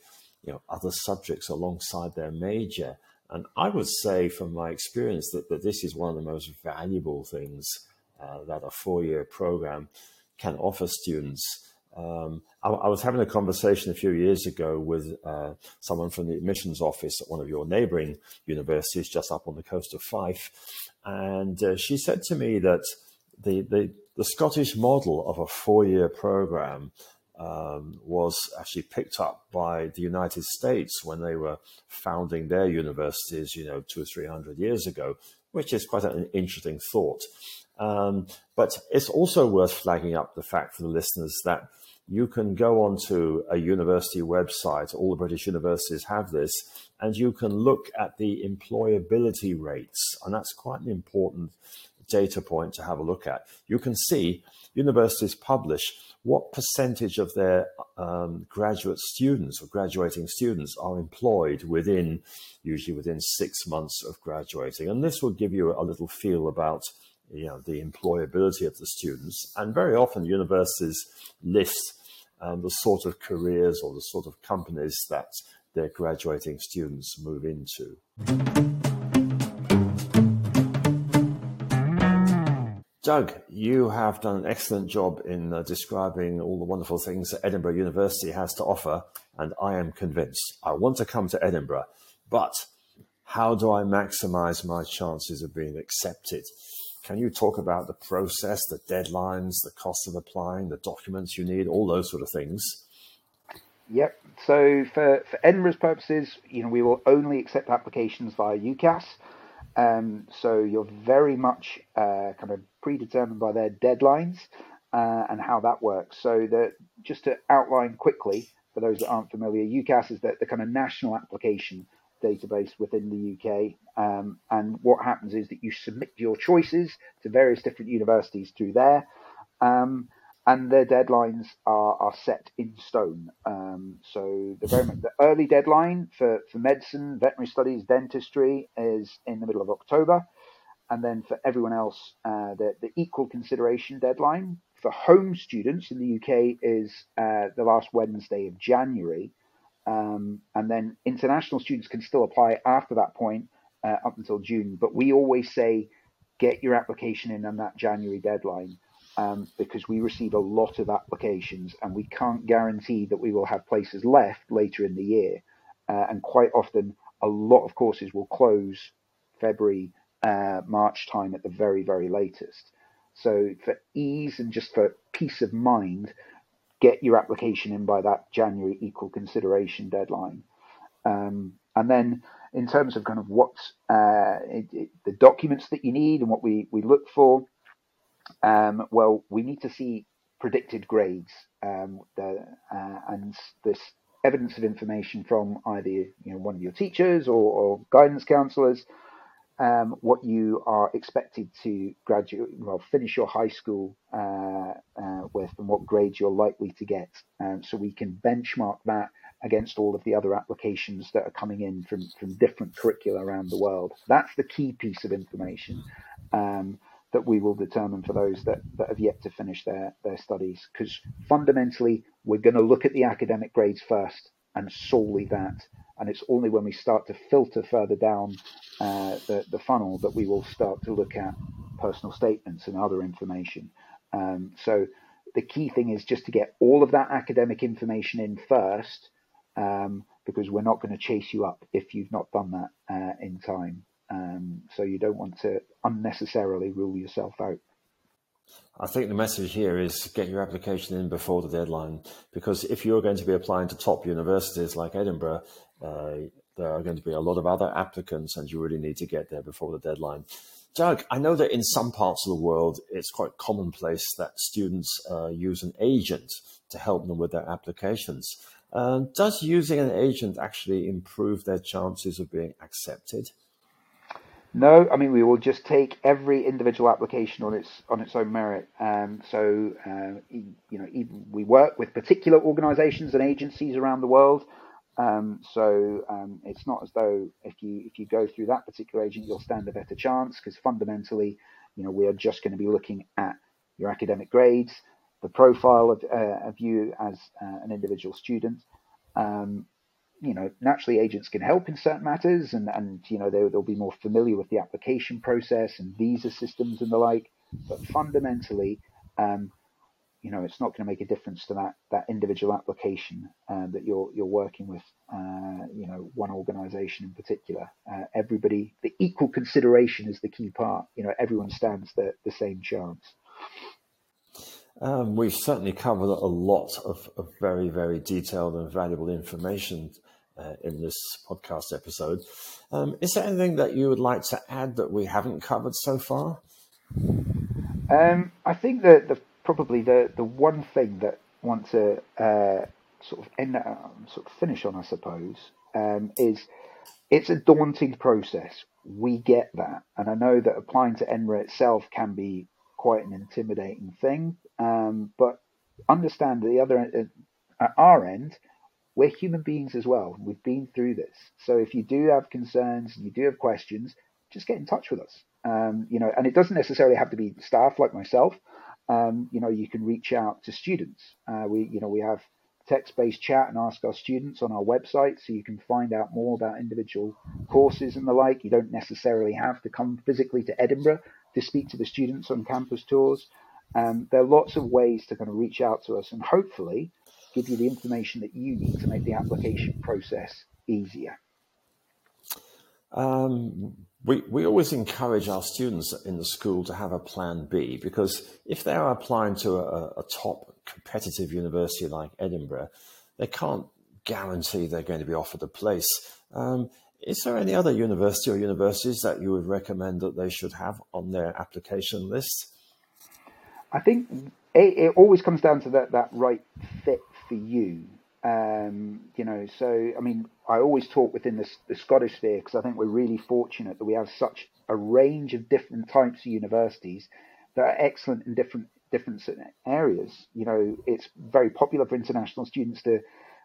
you know, other subjects alongside their major. And I would say from my experience that, that this is one of the most valuable things uh, that a four-year program can offer students. Um, I, I was having a conversation a few years ago with uh, someone from the admissions office at one of your neighbouring universities just up on the coast of Fife, and uh, she said to me that the, the, the Scottish model of a four-year programme um, was actually picked up by the United States when they were founding their universities, you know, two or three hundred years ago, which is quite an interesting thought. Um, but it's also worth flagging up the fact for the listeners that you can go onto a university website, all the British universities have this, and you can look at the employability rates. And that's quite an important data point to have a look at. You can see universities publish what percentage of their um, graduate students or graduating students are employed within, usually within six months of graduating. And this will give you a little feel about, you know, the employability of the students. And very often universities list um, the sort of careers or the sort of companies that their graduating students move into. Doug, you have done an excellent job in uh, describing all the wonderful things that Edinburgh University has to offer, and I am convinced I want to come to Edinburgh, but how do I maximize my chances of being accepted? Can you talk about the process, the deadlines, the cost of applying, the documents you need, all those sort of things? Yep. So for, for Edinburgh's purposes, you know, we will only accept applications via UCAS. Um, so you're very much uh, kind of predetermined by their deadlines uh, and how that works. So the, just to outline quickly, for those that aren't familiar, UCAS is the, the kind of national application database within the U K, um, and what happens is that you submit your choices to various different universities through there, um, and their deadlines are, are set in stone. Um, so the, very, the early deadline for, for medicine, veterinary studies, dentistry is in the middle of October, and then for everyone else, uh, the, the equal consideration deadline for home students in the U K is uh, the last Wednesday of January. Um, and then international students can still apply after that point uh, up until June. But we always say, get your application in on that January deadline um, because we receive a lot of applications and we can't guarantee that we will have places left later in the year. Uh, and quite often, a lot of courses will close February, uh, March time at the very, very latest. So for ease and just for peace of mind, get your application in by that January equal consideration deadline. Um, and then in terms of kind of what uh, it, it, the documents that you need and what we, we look for, um, well, we need to see predicted grades um, the, uh, and this evidence of information from either you know, one of your teachers or, or guidance counsellors, um, what you are expected to graduate, well, finish your high school uh, uh, with and what grades you're likely to get. Um, so we can benchmark that against all of the other applications that are coming in from, from different curricula around the world. That's the key piece of information um, that we will determine for those that, that have yet to finish their, their studies, because fundamentally, we're going to look at the academic grades first and solely that. And it's only when we start to filter further down uh, the, the funnel that we will start to look at personal statements and other information. Um, so the key thing is just to get all of that academic information in first, um, because we're not going to chase you up if you've not done that uh, in time. Um, so you don't want to unnecessarily rule yourself out. I think the message here is get your application in before the deadline, because if you're going to be applying to top universities like Edinburgh, uh, there are going to be a lot of other applicants and you really need to get there before the deadline. Doug, I know that in some parts of the world, it's quite commonplace that students uh, use an agent to help them with their applications. Um, does using an agent actually improve their chances of being accepted? No, I mean, we will just take every individual application on its on its own merit. Um, so, uh, you know, even we work with particular organisations and agencies around the world. Um, so um, it's not as though if you if you go through that particular agent, you'll stand a better chance, because fundamentally, you know, we are just going to be looking at your academic grades, the profile of, uh, of you as uh, an individual student. Um, You know, naturally, agents can help in certain matters, and, and you know, they, they'll be more familiar with the application process and visa systems and the like. But fundamentally, um, you know, it's not going to make a difference to that that individual application uh, that you're you're working with. Uh, you know, one organisation in particular. Uh, everybody, the equal consideration is the key part. You know, everyone stands the, the same chance. Um, we've certainly covered a lot of, of very, very detailed and valuable information uh, in this podcast episode. Um, is there anything that you would like to add that we haven't covered so far? Um, I think that the probably the, the one thing that I want to uh, sort of end um, sort of finish on, I suppose, um, is it's a daunting process. We get that, and I know that applying to Edinburgh itself can be quite an intimidating thing. Um, but understand that the other at our end, we're human beings as well. We've been through this, so if you do have concerns and you do have questions, just get in touch with us. Um, you know, and it doesn't necessarily have to be staff like myself. Um, you know, you can reach out to students. Uh, we, you know, we have text-based chat and ask our students on our website, so you can find out more about individual courses and the like. You don't necessarily have to come physically to Edinburgh to speak to the students on campus tours. Um, there are lots of ways to kind of reach out to us and hopefully give you the information that you need to make the application process easier. Um, we, we always encourage our students in the school to have a plan B, because if they are applying to a, a top competitive university like Edinburgh, they can't guarantee they're going to be offered a place. Um, is there any other university or universities that you would recommend that they should have on their application list? I think it, it always comes down to that, that right fit for you. Um, you know, so, I mean, I always talk within the, the Scottish sphere, because I think we're really fortunate that we have such a range of different types of universities that are excellent in different different areas. You know, it's very popular for international students to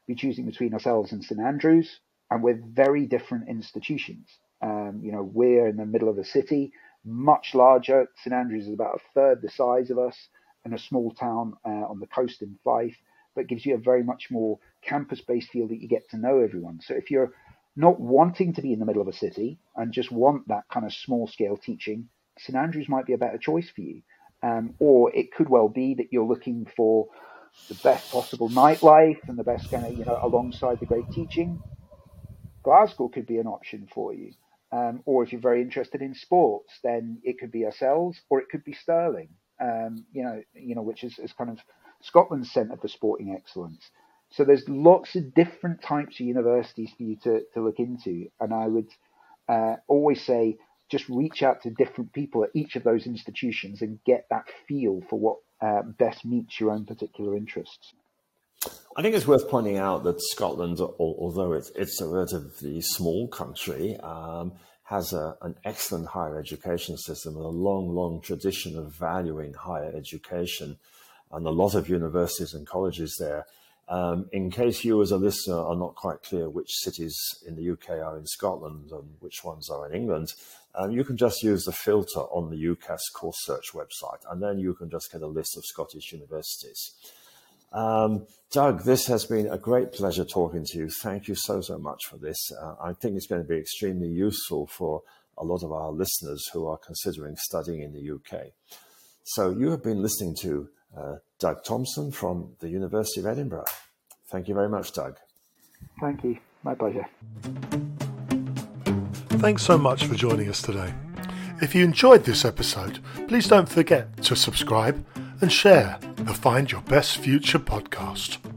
be choosing between ourselves and Saint Andrews, and we're very different institutions. Um, you know, we're in the middle of a city, much larger. Saint Andrews is about a third the size of us, and a small town uh, on the coast in Fife. But gives you a very much more campus-based feel that you get to know everyone. So if you're not wanting to be in the middle of a city and just want that kind of small-scale teaching, Saint Andrews might be a better choice for you. Um, or it could well be that you're looking for the best possible nightlife and the best kind of, you know, alongside the great teaching. Glasgow could be an option for you. Um, or if you're very interested in sports, then it could be ourselves, or it could be Stirling, um, you know, you know, which is, is kind of Scotland's Centre for Sporting Excellence. So there's lots of different types of universities for you to, to look into. And I would uh, always say, just reach out to different people at each of those institutions and get that feel for what uh, best meets your own particular interests. I think it's worth pointing out that Scotland, although it's, it's a relatively small country, um, has a, an excellent higher education system and a long, long tradition of valuing higher education, and a lot of universities and colleges there. Um, in case you as a listener are not quite clear which cities in the U K are in Scotland and which ones are in England, um, you can just use the filter on the U C A S course search website, and then you can just get a list of Scottish universities. Um, Doug, this has been a great pleasure talking to you. Thank you so, so much for this. Uh, I think it's going to be extremely useful for a lot of our listeners who are considering studying in the U K. So you have been listening to Uh, Doug Thompson from the University of Edinburgh. Thank you very much, Doug. Thank you. My pleasure. Thanks so much for joining us today. If you enjoyed this episode, please don't forget to subscribe and share the Find Your Best Future podcast.